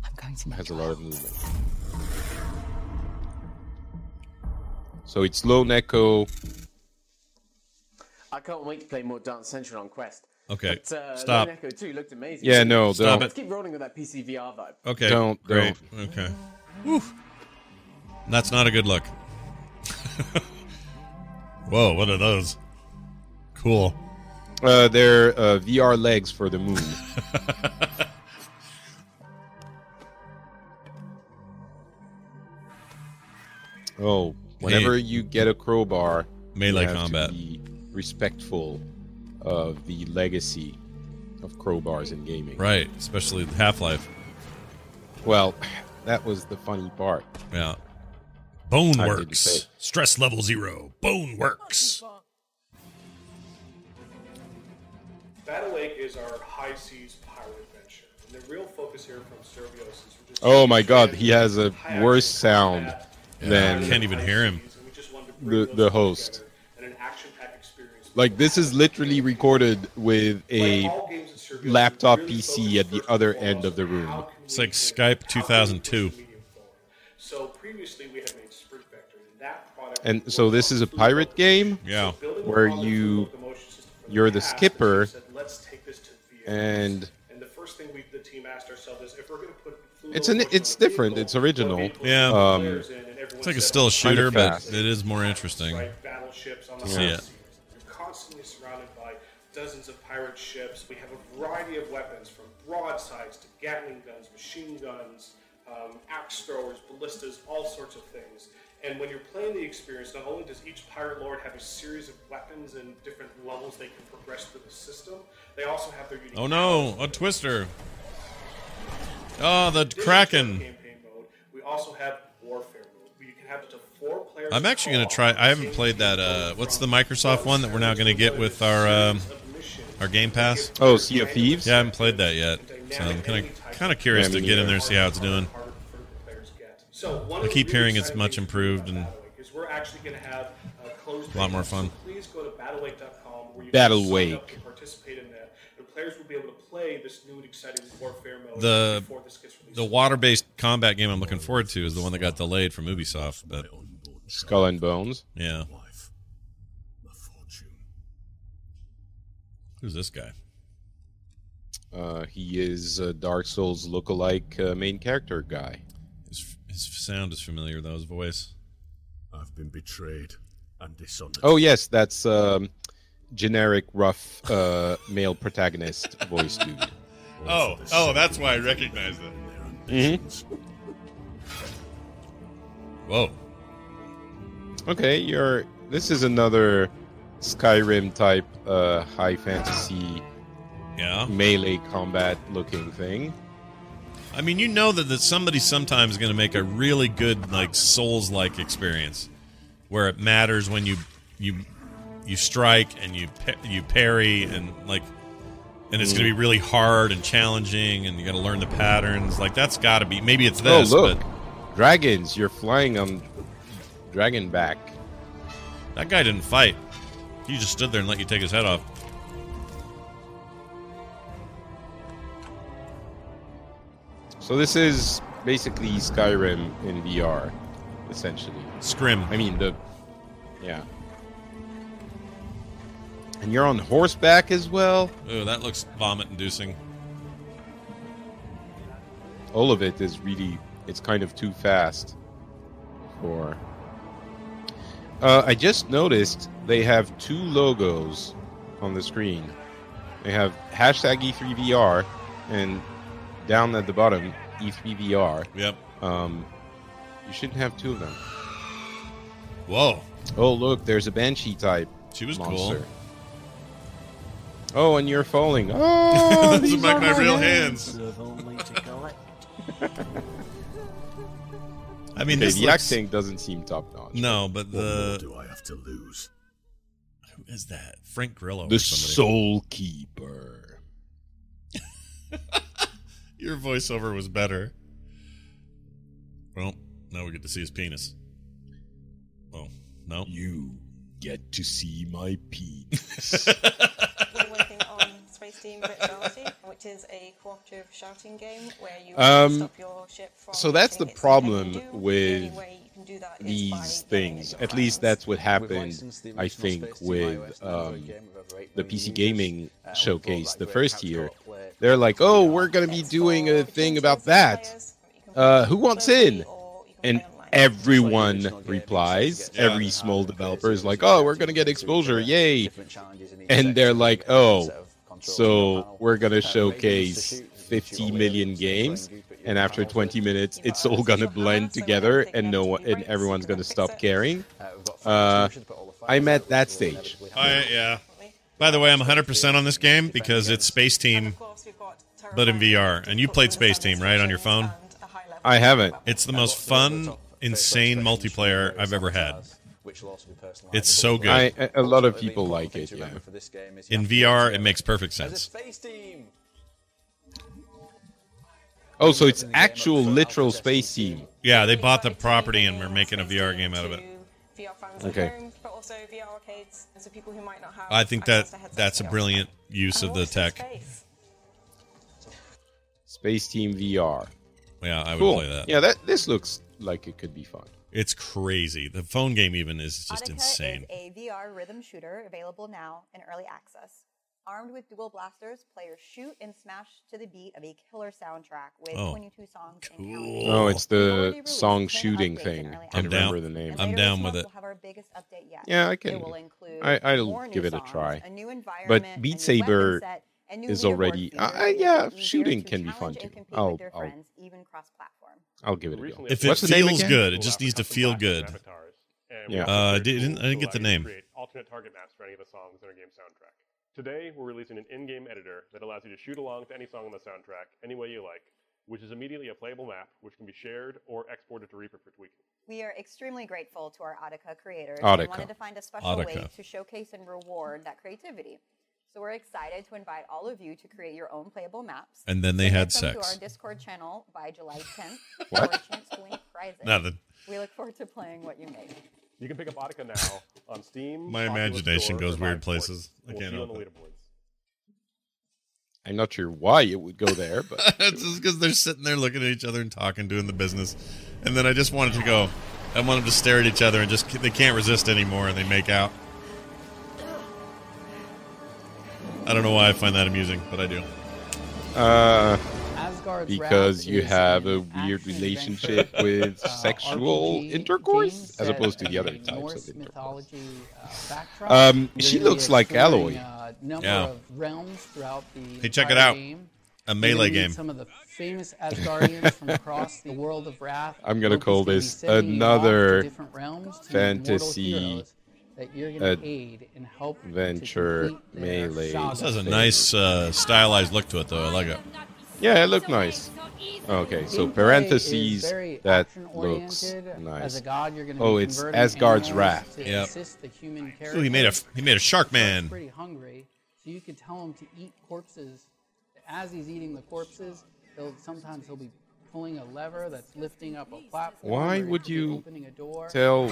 has a lot of movement. So it's Lone Echo... I can't wait to play more Dance Central on Quest. Okay, but, uh, stop. Lone Echo two looked amazing. Yeah, no, stop don't. It. Let's keep rolling with that P C V R vibe. Okay, don't, great. Don't. Okay. Oof. That's not a good look. Whoa, what are those? Cool. Uh, they're uh, V R legs for the moon. oh, whenever hey. you get a crowbar, melee you combat. Respectful of the legacy of crowbars in gaming. Right, especially Half-Life. Well, that was the funny part. Yeah. Boneworks. Stress level zero. Boneworks. Battle Lake is our high seas pirate adventure. And the real focus here from Servios is we're just Oh my god, he has a worse sound yeah, than I can't even hear him. The the host. Like, this is literally recorded with a laptop P C at the other end of the room. It's like Skype two thousand two. So previously we had made Sprint Vector, and that product. And so this is a pirate game? Yeah. Where you, you're the skipper, and... And the first thing we the team asked ourselves is, if we're going to put... It's an it's different, it's original. Yeah. Um, it's like it's still a shooter, but it is more interesting to see it. Constantly surrounded by dozens of pirate ships. We have a variety of weapons, from broadsides to Gatling guns, machine guns, um, axe throwers, ballistas, all sorts of things. And when you're playing the experience, not only does each pirate lord have a series of weapons and different levels they can progress through the system, they also have their unique... Oh no, a twister! Oh, the Kraken! Campaign mode, we also have warfare mode, where you can have... I'm actually going to try... I haven't played that... Uh, what's the Microsoft one that we're now going to get with our um, our Game Pass? Oh, Sea of Thieves? Yeah, I haven't played that yet. So I'm kind of curious yeah, to get in there and see how it's doing. I keep hearing it's much improved and a lot more fun. Battle Wake. Battle Wake. Players will be able to play this new and exciting warfare mode the, before this gets released. The water-based combat game I'm looking forward to is the one that got delayed from Ubisoft. But Skull and Bones? Yeah. Who's this guy? Uh, he is a Dark Souls lookalike uh, main character guy. His, his sound is familiar, though, his voice. I've been betrayed and dishonored. Oh, yes, that's um, generic, rough uh, male protagonist voice dude. Oh, oh, that's why I recognize that. Mm-hmm. Whoa. Okay, you're. This is another Skyrim-type uh, high fantasy yeah. melee combat-looking thing. I mean, you know that, that somebody sometimes is going to make a really good, like, Souls-like experience where it matters when you you you strike and you you parry and, like, and it's mm. going to be really hard and challenging and you got to learn the patterns. Like, that's got to be... Maybe it's this, oh, look. But... Dragons, you're flying on dragon back. That guy didn't fight. He just stood there and let you take his head off. So this is basically Skyrim in V R, essentially. Scrim. I mean, the... Yeah. And you're on horseback as well? Ooh, that looks vomit-inducing. All of it is really... It's kind of too fast for... Uh, I just noticed they have two logos on the screen. They have hashtag E three V R and down at the bottom, E three V R. Yep. Um, you shouldn't have two of them. Whoa. Oh, look, there's a Banshee type. She was monster. Cool. Oh, and you're falling. Oh, these are my real hands. I mean, okay, this the looks... acting doesn't seem top-notch. No, but the... What more do I have to lose? Who is that? Frank Grillo the or somebody. The Soul Keeper. Your voiceover was better. Well, now we get to see his penis. Oh, no. You get to see my penis. We're working on Space Team Virtuality, which is a cooperative shouting game where you um, stop your ship from... So that's the problem with these things. At least that's what happened, I think, with um, the P C Gaming Showcase the first year. They're like, oh, we're going to be doing a thing about that. Uh, who wants in? And everyone replies. Every small developer is like, oh, we're going to get exposure. Yay. And they're like, oh, so we're going to showcase fifty million games. And after twenty minutes, it's all going to blend together and no one, and everyone's going to stop caring. Uh, I'm at that stage. I, yeah. By the way, I'm one hundred percent on this game because it's Space Team, but in V R. And you played Space Team, right, on your phone? I haven't. It's the most fun, insane multiplayer I've ever had. It's so good. I, a lot of people like it, yeah. In V R, it makes perfect sense. Oh, so it's actual, literal Space Team. Yeah, they bought the property and were making a V R game out of it. Okay. I think that that's a brilliant use of the tech. Space Team V R. Yeah, I would cool. play that. Yeah, that this looks like it could be fun. It's crazy. The phone game even is just Attica insane. Is a V R rhythm shooter available now in early access. Armed with dual blasters, players shoot and smash to the beat of a killer soundtrack with oh. twenty-two songs. Cool. Oh, it's the song shooting thing. I'm down. The name. I'm down with it. We'll have our biggest update yet. Yeah, I can. It will include I, I'll give it a try. Songs, a new environment, but Beat Saber is already uh, yeah shooting can be fun too. I'll, I'll, even cross-platform. I'll give it a go. If it What's feels good, it just needs to feel good. Yeah. Uh, I didn't, I didn't get the name. Alternate target maps for any of the songs in our game soundtrack. Today, we're releasing an in-game editor that allows you to shoot along to any song on the soundtrack any way you like, which is immediately a playable map, which can be shared or exported to Reaper for tweaking. We are extremely grateful to our Attica creators Attica. and wanted to find a special Attica. way to showcase and reward that creativity. So we're excited to invite all of you to create your own playable maps. And then they Send had sex. to our Discord channel by July tenth for a chance to win prizes. Nothing. We look forward to playing what you make. You can pick up Attica now on Steam. My imagination goes weird places. I can't help it. I'm not sure why it would go there, but it's just because they're sitting there looking at each other and talking, doing the business, and then I just wanted to go. I want them to stare at each other and just they can't resist anymore, and they make out. I don't know why I find that amusing, but I do. Uh, because you have a weird relationship with sexual intercourse, as opposed to the other types of intercourse. Um, she looks like Aloy. Yeah. Hey, check it out. A melee game. Some of the famous Asgardians from across the world of Wrath. I'm gonna call this another fantasy adventure melee. This has a nice uh, stylized look to it, though. I like it. Yeah, it looked nice. Okay, so parentheses, that looks nice. Oh, it's Asgard's Wrath. Yep. So he made a he made a shark man. Pretty hungry, so you could tell him to eat corpses. As he's eating the corpses, he'll, sometimes he'll be pulling a lever that's lifting up a platform. Why would you tell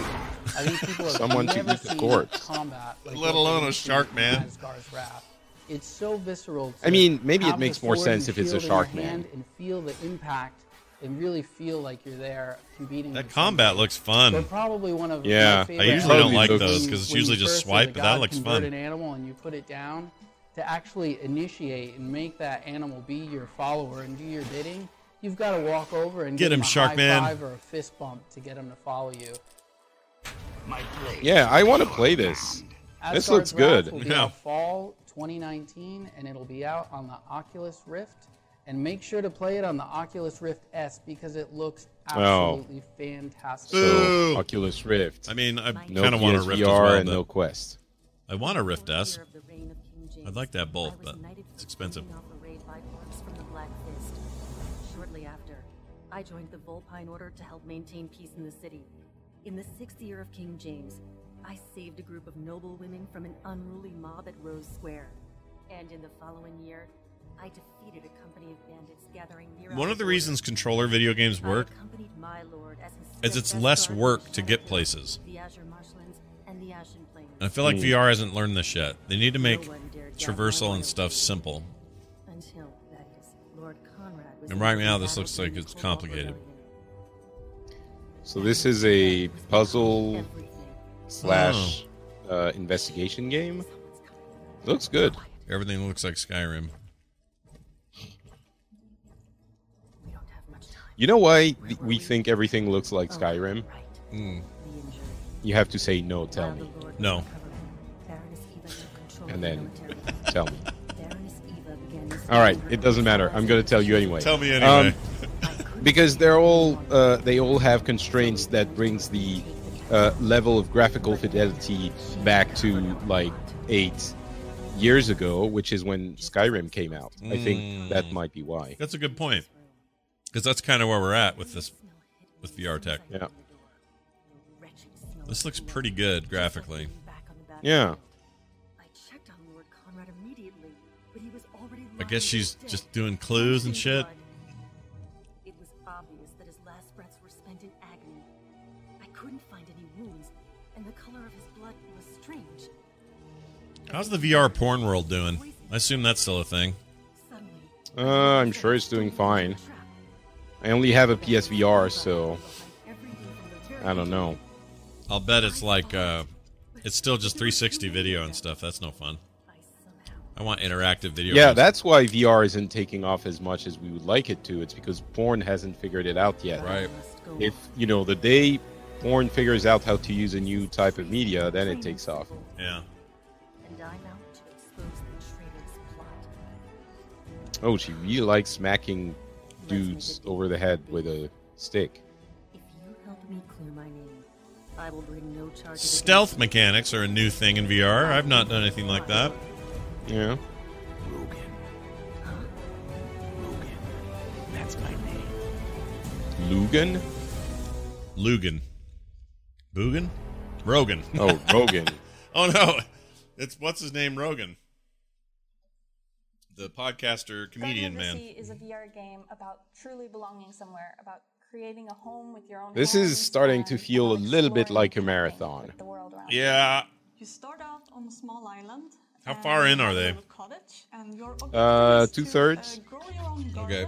I think people have someone to eat the corpse? Combat, like let alone a shark man. It's so visceral. I mean, maybe it makes more sense if it's a shark man. And feel the impact and really feel like you're there competing. That combat looks fun. They're probably one of yeah, I usually don't like those because it's usually just swipe, but that looks fun. An animal and you put it down. To actually initiate and make that animal be your follower and do your bidding, you've got to walk over and get him a high five or a fist bump to get him to follow you. Yeah, I want to play this. This looks good. It will be out fall twenty nineteen, and it'll be out on the Oculus Rift. And make sure to play it on the Oculus Rift S because it looks absolutely fantastic. So, Oculus Rift. I mean, I kind of want a Rift as well, and no Quest. I want a Rift S. I'd like that both, but it's expensive. Shortly after, I joined the Volpine Order to help maintain peace in the city. In the sixth year of King James, I saved a group of noble women from an unruly mob at Rose Square. And in the following year, I defeated a company of bandits gathering near. One of the reasons controller video games work is it's less work to get places. And I feel like mm. V R hasn't learned this yet. They need to make traversal and stuff simple. And right now, this looks like it's complicated. So this is a puzzle slash uh, investigation game. Looks good. Everything looks like Skyrim. You know why we think everything looks like Skyrim? Mm. You have to say, no, tell me. No. And then tell me. All right, it doesn't matter. I'm going to tell you anyway. Tell me anyway. Um, because they're all, uh, they all have constraints that brings the uh, level of graphical fidelity back to, like, eight years ago, which is when Skyrim came out. Mm. I think that might be why. That's a good point. Because that's kind of where we're at with this, with V R tech. Yeah. This looks pretty good graphically. Yeah. I guess she's just doing clues and shit. It was obvious that his last breaths were spent in agony. I couldn't find any wounds, and the color of his blood was strange. How's the V R porn world doing? I assume that's still a thing. Uh, I'm sure it's doing fine. I only have a P S V R, so I don't know. I'll bet it's like, uh, it's still just three sixty video and stuff. That's no fun. I want interactive video. Yeah, games. That's why V R isn't taking off as much as we would like it to. It's because porn hasn't figured it out yet. Right. If, you know, the day porn figures out how to use a new type of media, then it takes off. Yeah. Oh, she really likes smacking dudes over the head with a stick. If you help me clear my name, I will bring no charges. Stealth mechanics are a new thing in V R. I've not done anything like that. Yeah. Rogan. Huh? Rogan. That's my name. Lugan? Lugan. Boogan? Rogan. Oh, Rogan. Oh, no. It's what's his name, Rogan? The podcaster, comedian, man. Fantasy is a V R game about truly belonging somewhere, about creating a home with your own. This is starting to feel a little bit like a marathon. Yeah. You start out on a small island How far in are they? Uh, two thirds. Okay.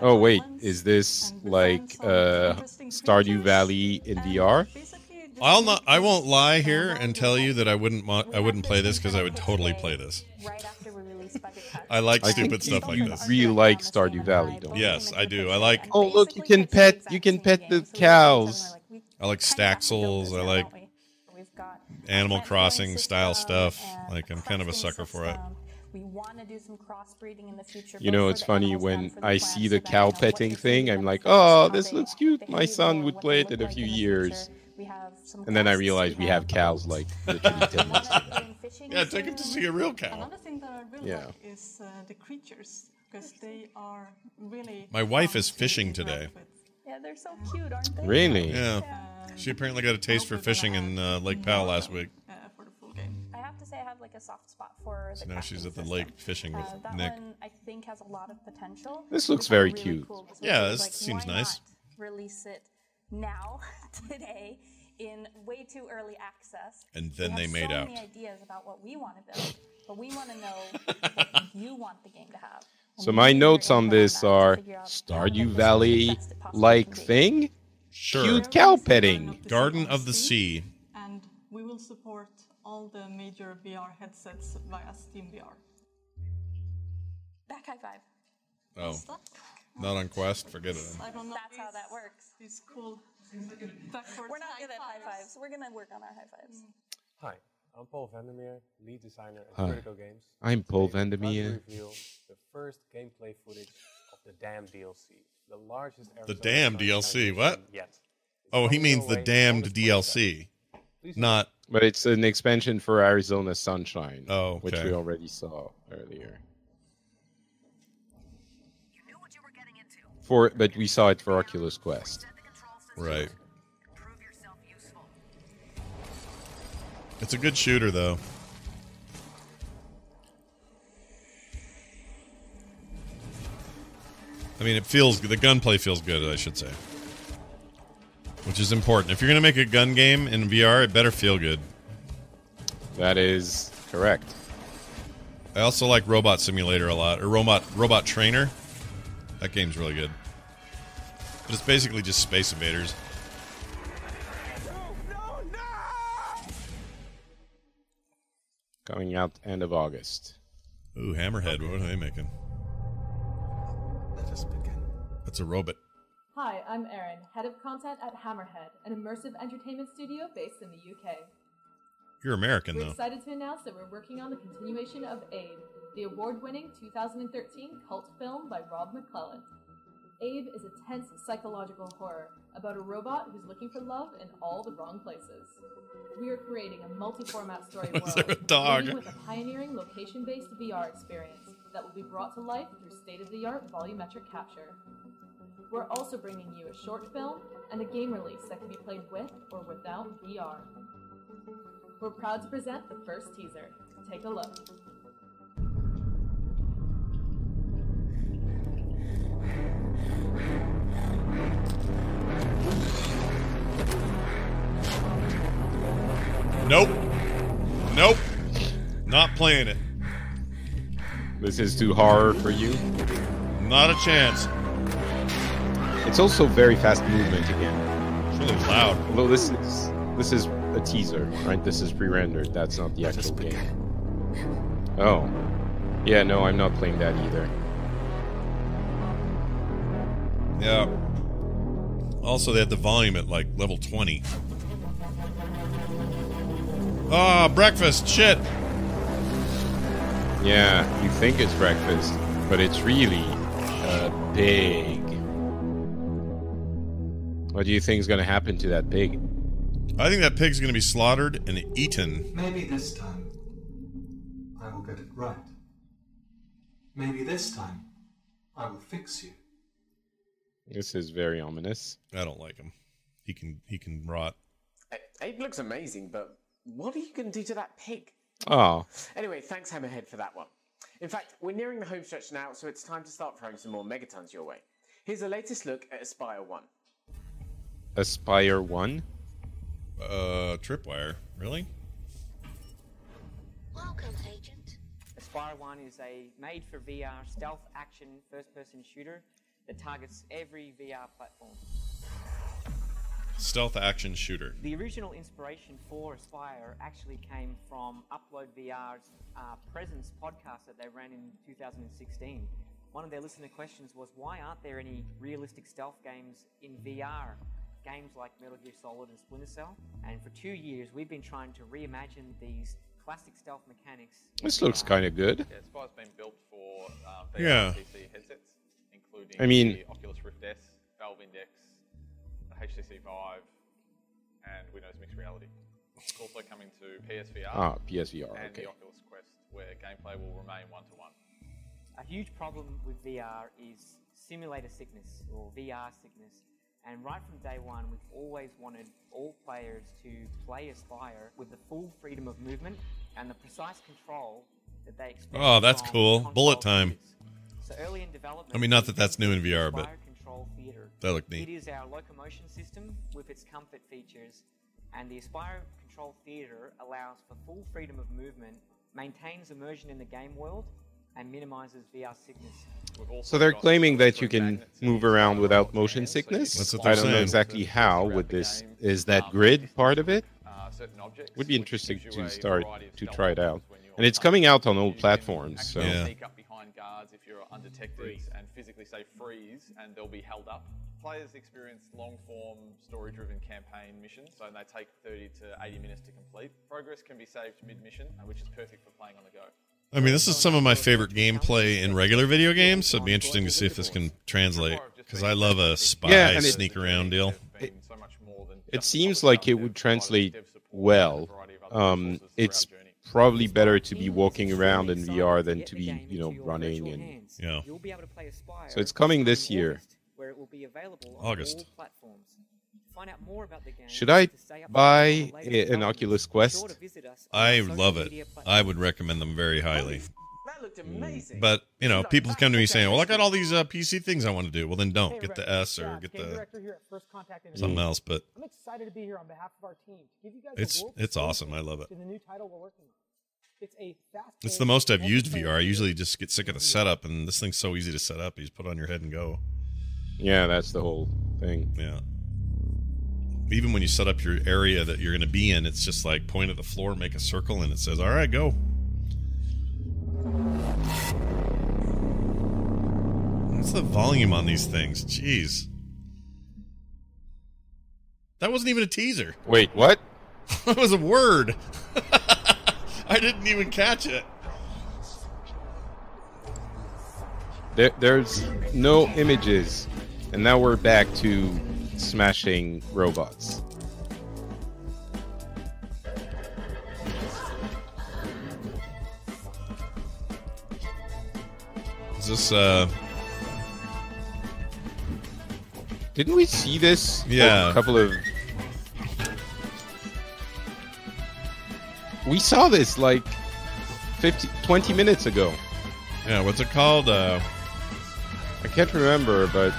Oh wait, is this like uh, Stardew Valley in V R? I'll not. I won't lie here and tell you that I wouldn't. Mo- I wouldn't play this because I would totally play this. I like stupid stuff like this. You really like Stardew Valley, don't you? Yes, I do. I like. Oh look, you can pet. You can pet the cows. I like Staxels. I like Animal Crossing style stuff. Like I'm kind of a sucker for it. We want to do some crossbreeding in the future. You know, it's funny when I see the cow petting thing. I'm like, oh, this looks cute. My son would play it in a few years. We have some and then I realized we have cows like literally ten months ago. Yeah, take him to see a real cow. Another thing that I really yeah. like is uh, the creatures because they are really. My wife is fishing today. Yeah, they're so cute, aren't they? Really? Yeah. yeah. She apparently got a taste for fishing in uh, Lake Powell last week. Uh, for the full game. I have to say I have like a soft spot for. The so now she's at the lake fishing with uh, that Nick. One, I think has a lot of potential. This looks very really cute. Cool yeah, this like, seems nice. Release it. Now, today, in way too early access. And then they made out. We have so many ideas about what we want to build, but we want to know what you want the game to have. So my notes on this are Stardew Valley-like thing, sure. Cute cow petting, Garden of the Sea, and we will support all the major V R headsets via Steam V R. Back high five. Oh. Not on Quest, forget it. I don't know. That's how that works. It's cool. We're not good at high fives. We're going to work on our high fives. Hi, I'm Paul Vandermeer, lead designer at Vertigo Games. I'm Paul Vandermeer. Reveal the first gameplay footage of The Damned D L C. The largest Arizona The Damned D L C, what? Yet. Oh, he means The Damned D L C. Not. But it's an expansion for Arizona Sunshine, oh, okay. which we already saw earlier. For, but we saw it for Oculus Quest. Right. It's a good shooter, though. I mean, it feels the gunplay feels good, I should say, which is important. If you're gonna make a gun game in V R, it better feel good. That is correct. I also like Robot Simulator a lot, or Robot Robot Trainer. That game's really good. But it's basically just Space Invaders. No, no, no! Coming out end of August. Ooh, Hammerhead. What are they making? Let us begin. That's a robot. Hi, I'm Erin, head of content at Hammerhead, an immersive entertainment studio based in the U K. You're American, we're though. We're excited to announce that we're working on the continuation of Abe, the award-winning two thousand thirteen cult film by Rob McClellan. Abe is a tense psychological horror about a robot who's looking for love in all the wrong places. We are creating a multi-format story world a dog? with a pioneering location-based V R experience that will be brought to life through state-of-the-art volumetric capture. We're also bringing you a short film and a game release that can be played with or without V R. We're proud to present the first teaser. Take a look. Nope. Nope. Not playing it. This is too hard for you? Not a chance. It's also very fast movement again. It's really loud. Although this is this is a teaser, right? This is pre-rendered. That's not the actual game. Oh. Yeah, no, I'm not playing that either. Yeah. Also, they had the volume at like level twenty. Oh, breakfast, shit. Yeah, you think it's breakfast, but it's really a pig. What do you think is going to happen to that pig? I think that pig's going to be slaughtered and eaten. Maybe this time I will get it right. Maybe this time I will fix you. This is very ominous. I don't like him. He can he can rot. Abe looks amazing, but what are you going to do to that pig? Oh. Anyway, thanks, Hammerhead, for that one. In fact, we're nearing the home stretch now, so it's time to start throwing some more megatons your way. Here's the latest look at Aspire one. Aspire one? Uh, Tripwire. Really? Welcome, Agent. Aspire one is a made-for-V R stealth action first-person shooter that targets every V R platform. Stealth action shooter. The original inspiration for Aspire actually came from Upload V R's uh, Presence podcast that they ran in two thousand sixteen. One of their listener questions was, why aren't there any realistic stealth games in V R? Games like Metal Gear Solid and Splinter Cell. And for two years, we've been trying to reimagine these classic stealth mechanics. This looks kind of good. Yeah, Aspire's been built for uh, V R yeah. P C headsets, including I mean, the Oculus Rift S, Valve Index, H T C Vive, and Windows Mixed Reality. It's also coming to P S V R, ah, P S V R and okay. the Oculus Quest, where gameplay will remain one-to-one. A huge problem with V R is simulator sickness, or V R sickness, and right from day one we've always wanted all players to play Aspire with the full freedom of movement and the precise control that they expect. Oh, that's cool. Bullet time. So early in development, I mean, not that that's new in V R, but... Theater. That looked neat. It is our locomotion system with its comfort features, and the Aspire Control Theater allows for full freedom of movement, maintains immersion in the game world, and minimizes V R sickness. So they're claiming that you can move around without motion sickness. That's what I don't know exactly how with this. Is that grid part of it? Would be interesting to start to try it out. And it's coming out on all platforms, so... Yeah. Guards if you're undetected and physically say freeze and they'll be held up. Players experience long-form story-driven campaign missions, so they take thirty to eighty minutes to complete. Progress can be saved mid-mission, which is perfect for playing on the go. I mean, this is some of my favorite gameplay in regular video games, so it'd be interesting to see if this can translate, because I love a spy yeah, sneak around deal. It, it seems like it would translate well. Um, it's probably better to be walking around in V R than to be, you know, running and yeah. So it's coming this year, August. Should I buy an Oculus Quest? I love it. I would recommend them very highly. But you know, people come to me saying, "Well, I got all these uh, P C things I want to do." Well, then don't get the S or get the something else. But it's it's awesome. I love it. It's the most I've used V R. I usually just get sick of the setup, and this thing's so easy to set up. You just put it on your head and go. Yeah, that's the whole thing. Yeah. Even when you set up your area that you're going to be in, it's just like point at the floor, make a circle, and it says, "All right, go." What's the volume on these things? Jeez. That wasn't even a teaser. Wait, what? That was a word. I didn't even catch it. There, there's no images. And now we're back to smashing robots. This uh didn't we see this yeah a couple of we saw this like fifty, twenty minutes ago. Yeah, what's it called? uh I can't remember, but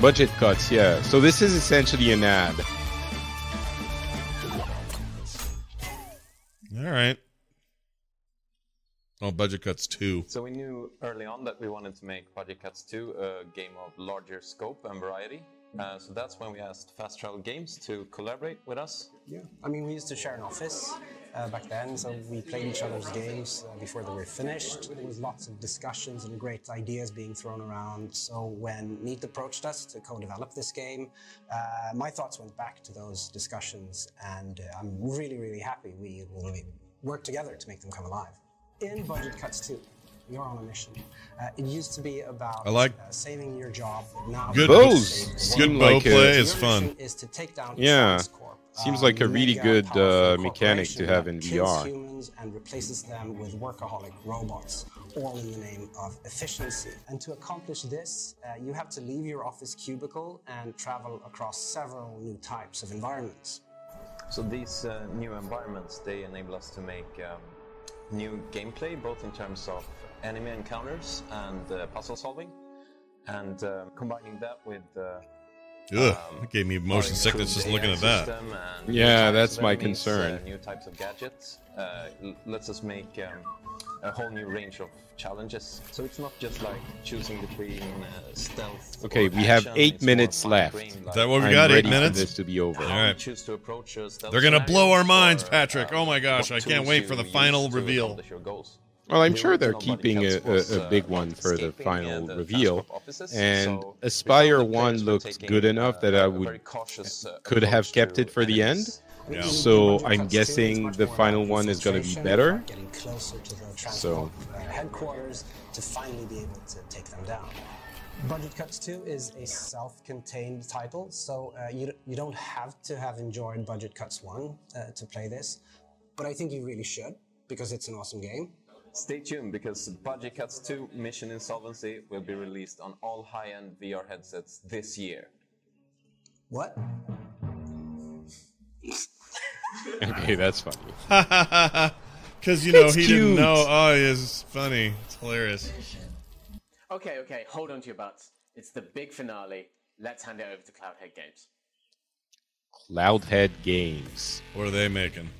Budget Cuts. Yeah, so this is essentially an ad. All right. Oh, Budget Cuts two. So we knew early on that we wanted to make Budget Cuts two a game of larger scope and variety. Uh, so that's when we asked Fast Travel Games to collaborate with us. Yeah, I mean, we used to share an office uh, back then, so we played each other's games uh, before they were finished. There was lots of discussions and great ideas being thrown around. So when Neat approached us to co-develop this game, uh, my thoughts went back to those discussions, and uh, I'm really, really happy we will work together to make them come alive. In Budget Cuts two, you're on a mission. Uh, it used to be about I like uh, saving your job. Now good bows. Good bow like play is fun. Is to take down yeah. Corp. Seems like um, a really good uh, mechanic to have in V R. Humans and replaces them with workaholic robots, all in the name of efficiency. And to accomplish this, uh, you have to leave your office cubicle and travel across several new types of environments. So these uh, new environments, they enable us to make um, new gameplay, both in terms of enemy encounters and uh, puzzle solving, and uh, combining that with uh, Ugh, um, that gave me motion sickness just looking at that. Yeah, that's my concern. Uh, new types of gadgets uh, lets us make um, a whole new range of challenges. So it's not just like choosing between uh, stealth. Okay, we have eight minutes left. Is that what we got? Eight minutes. For this to be over. All right. They're gonna blow our minds, Patrick. Oh my gosh, I can't wait for the final reveal. Well, I'm sure they're keeping a, a, a big one for the final reveal, and Aspire one looks good enough that I would could have kept it for the end. Yeah. So I'm guessing the final one is going to be better. So headquarters to finally be able to take them down. Budget Cuts two is a self-contained title, so uh, you you don't have to have enjoyed Budget Cuts one uh, to play this, but I think you really should because it's an awesome game. Stay tuned, because Budget Cuts two Mission Insolvency will be released on all high-end V R headsets this year. What? Okay, that's funny. Because, you know, it's he cute. Didn't know. Oh, it's funny. It's hilarious. Okay, okay, hold on to your butts. It's the big finale. Let's hand it over to Cloudhead Games. Cloudhead Games. What are they making?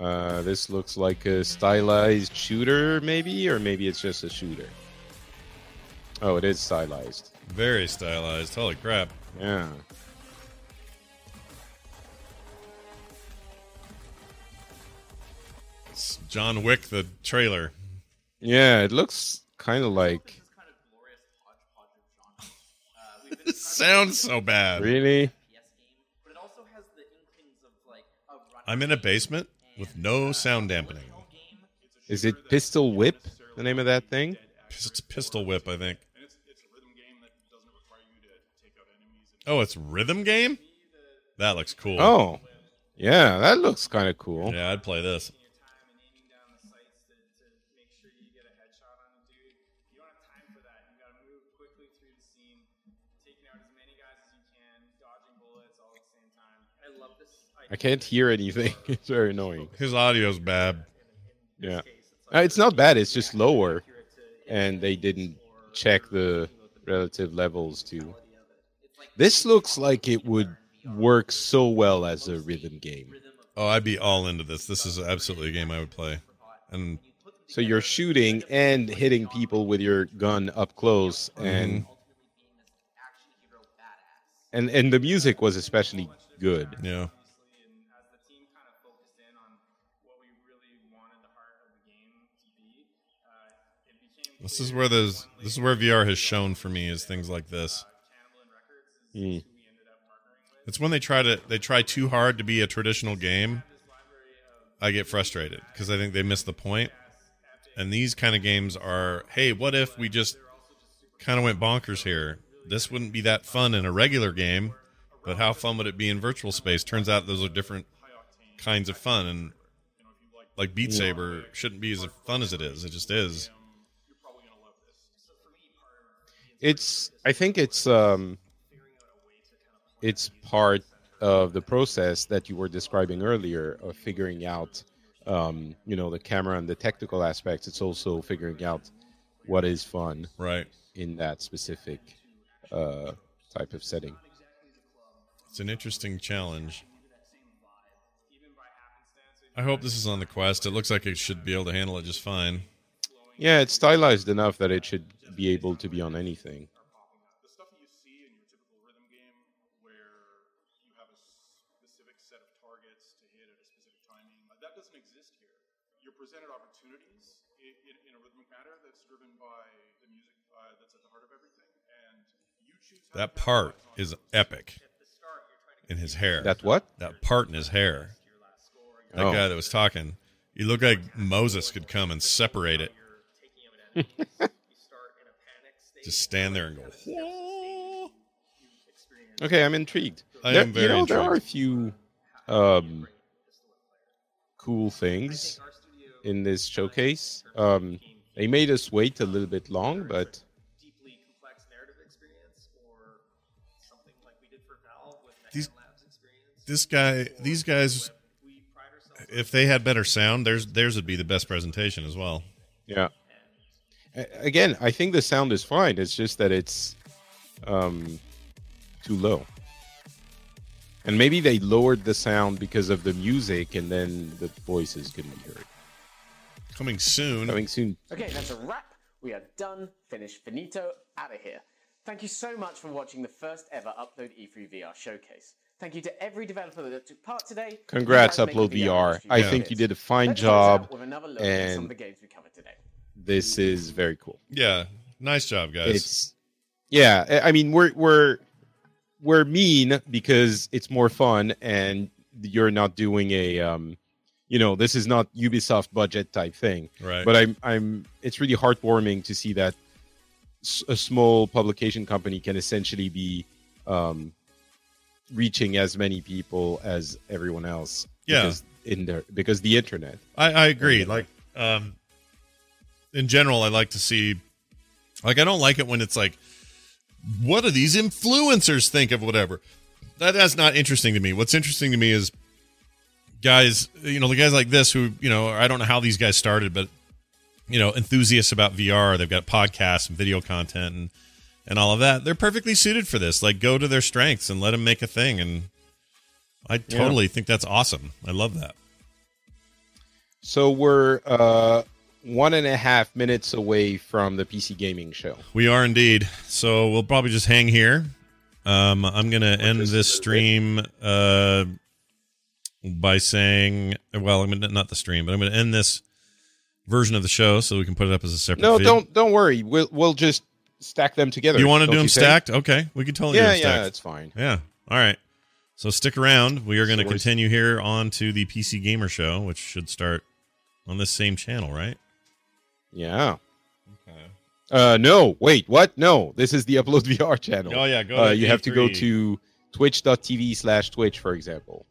Uh, this looks like a stylized shooter, maybe, or maybe it's just a shooter. Oh, it is stylized. Very stylized. Holy crap. Yeah. It's John Wick, the trailer. Yeah, it looks kind of like... It sounds so bad. Really? I'm in a basement with no sound dampening. Is it Pistol Whip, the name of that thing? It's Pistol Whip, I think. Oh, it's Rhythm Game? That looks cool. Oh, yeah, that looks kind of cool. Yeah, I'd play this. I can't hear anything. It's very annoying. His audio's bad. Yeah. Uh, it's not bad. It's just lower. And they didn't check the relative levels to... This looks like it would work so well as a rhythm game. Oh, I'd be all into this. This is absolutely a game I would play. And so you're shooting and hitting people with your gun up close. And, mm-hmm. and, and the music was especially good. Yeah. This is where those, this is where V R has shown for me, is things like this. Mm. It's when they try to they try too hard to be a traditional game. I get frustrated because I think they miss the point. And these kind of games are, hey, what if we just kind of went bonkers here? This wouldn't be that fun in a regular game, but how fun would it be in virtual space? Turns out those are different kinds of fun, and like Beat Saber shouldn't be as fun as it is. It just is. It's. I think it's. Um, it's part of the process that you were describing earlier of figuring out, um, you know, the camera and the technical aspects. It's also figuring out what is fun, right, in that specific uh, type of setting. It's an interesting challenge. I hope this is on the Quest. It looks like it should be able to handle it just fine. Yeah, it's stylized enough that it should be able to be on anything. The stuff that you see in your typical rhythm game where you have a specific set of targets to hit at a specific timing, that doesn't exist here. You're presented opportunities in, in, in a rhythmic manner that's driven by the music uh, that's at the heart of everything, and you choose... That part is epic in his hair. That what? That part in his hair. That oh. guy that was talking. You look like Moses could come and separate it. Just stand there and go, whoa. Okay, I'm intrigued. I there, am very you know, intrigued. There are a few um, cool things in this showcase. Um, they made us wait a little bit long, but... These, this guy, these guys, if they had better sound, theirs, theirs would be the best presentation as well. Yeah. Again, I think the sound is fine. It's just that it's um, too low. And maybe they lowered the sound because of the music, and then the voices couldn't be heard. Coming soon. Coming soon. Okay, that's a wrap. We are done, finished, finito, out of here. Thank you so much for watching the first ever Upload E three V R showcase. Thank you to every developer that took part today. Congrats, Upload V R. I think you did a fine job. And some of the games we covered today. This is very cool. Yeah, nice job, guys. It's, yeah, I mean, we're we're we're mean because it's more fun, and you're not doing a, um, you know, this is not Ubisoft budget type thing. Right. But I'm I'm. It's really heartwarming to see that a small publication company can essentially be um, reaching as many people as everyone else. Yeah. Because in their because the internet. I I agree. Like um. In general, I like to see, like, I don't like it when it's like, what do these influencers think of whatever? That, that's not interesting to me. What's interesting to me is guys, you know, the guys like this who, you know, I don't know how these guys started, but, you know, enthusiasts about V R, they've got podcasts and video content and, and all of that. They're perfectly suited for this. Like, go to their strengths and let them make a thing. And I totally yeah. think that's awesome. I love that. So we're, uh, one and a half minutes away from the P C gaming show. We are indeed. So we'll probably just hang here. Um, I'm going to end this stream uh, by saying, well, I'm gonna, not the stream, but I'm going to end this version of the show so we can put it up as a separate. No, feed. don't don't worry. We'll we'll just stack them together. You want to do them stacked? Say? Okay, we can totally. Yeah, do them yeah, it's fine. Yeah. All right. So stick around. We are going to so continue here on to the P C gamer show, which should start on this same channel, right? Yeah. Okay. Uh, no, wait, what? No, this is the Upload V R channel. Oh, yeah, go uh, to You E three. Have to go to twitch.tv slash Twitch, for example.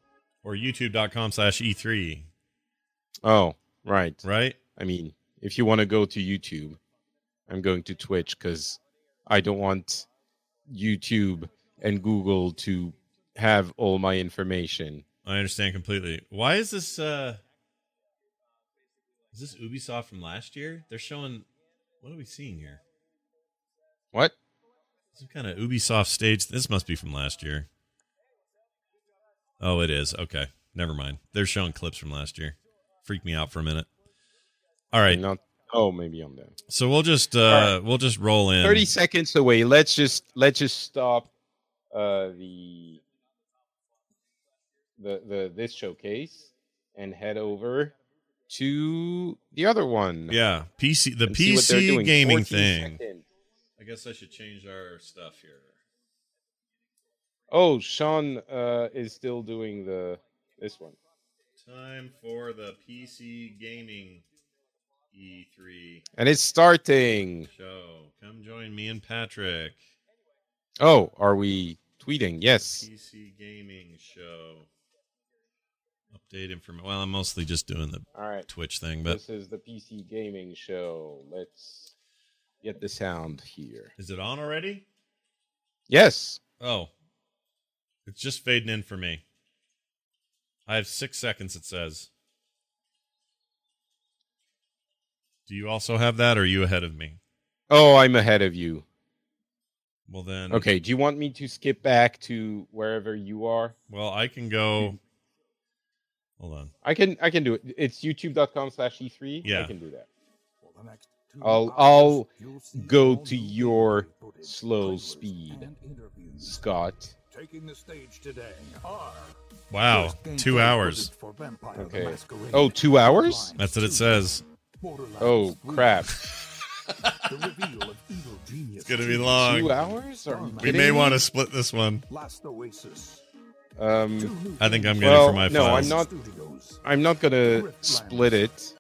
Or youtube.com slash E3. Oh, right. Right? I mean, if you want to go to YouTube, I'm going to Twitch because I don't want YouTube and Google to have all my information. I understand completely. Why is this... Uh... Is this Ubisoft from last year? They're showing... What are we seeing here? What? Some kind of Ubisoft stage. This must be from last year. Oh, it is. Okay. Never mind. They're showing clips from last year. Freaked me out for a minute. All right. Not, oh, maybe I'm there. So we'll just uh, right. we'll just roll in. thirty seconds away. Let's just let's just stop uh, the, the the this showcase and head over to the other one. Yeah, P C, the P C gaming thing. Seconds. I guess I should change our stuff here. Oh, Sean uh, is still doing the this one. Time for the P C gaming E three. And it's starting. Show. Come join me and Patrick. Oh, are we tweeting? Yes. P C gaming show. Update information. Well, I'm mostly just doing the All right. Twitch thing, but this is the P C gaming show. Let's get the sound here. Is it on already? Yes. Oh, it's just fading in for me. I have six seconds. It says. Do you also have that, or are you ahead of me? Oh, I'm ahead of you. Well then. Okay. Do you want me to skip back to wherever you are? Well, I can go. Hold on. I can I can do it. It's youtube.com slash E3. Yeah. I can do that. I'll I'll go to your slow speed, Scott. Taking the stage today. Wow. Two hours. Okay. Oh, two hours? That's what it says. Oh, crap. It's gonna be long. Two hours? Or we may want to split this one. Last Oasis. Um, I think I'm getting well, for my files. No, I'm not. I'm not gonna split it.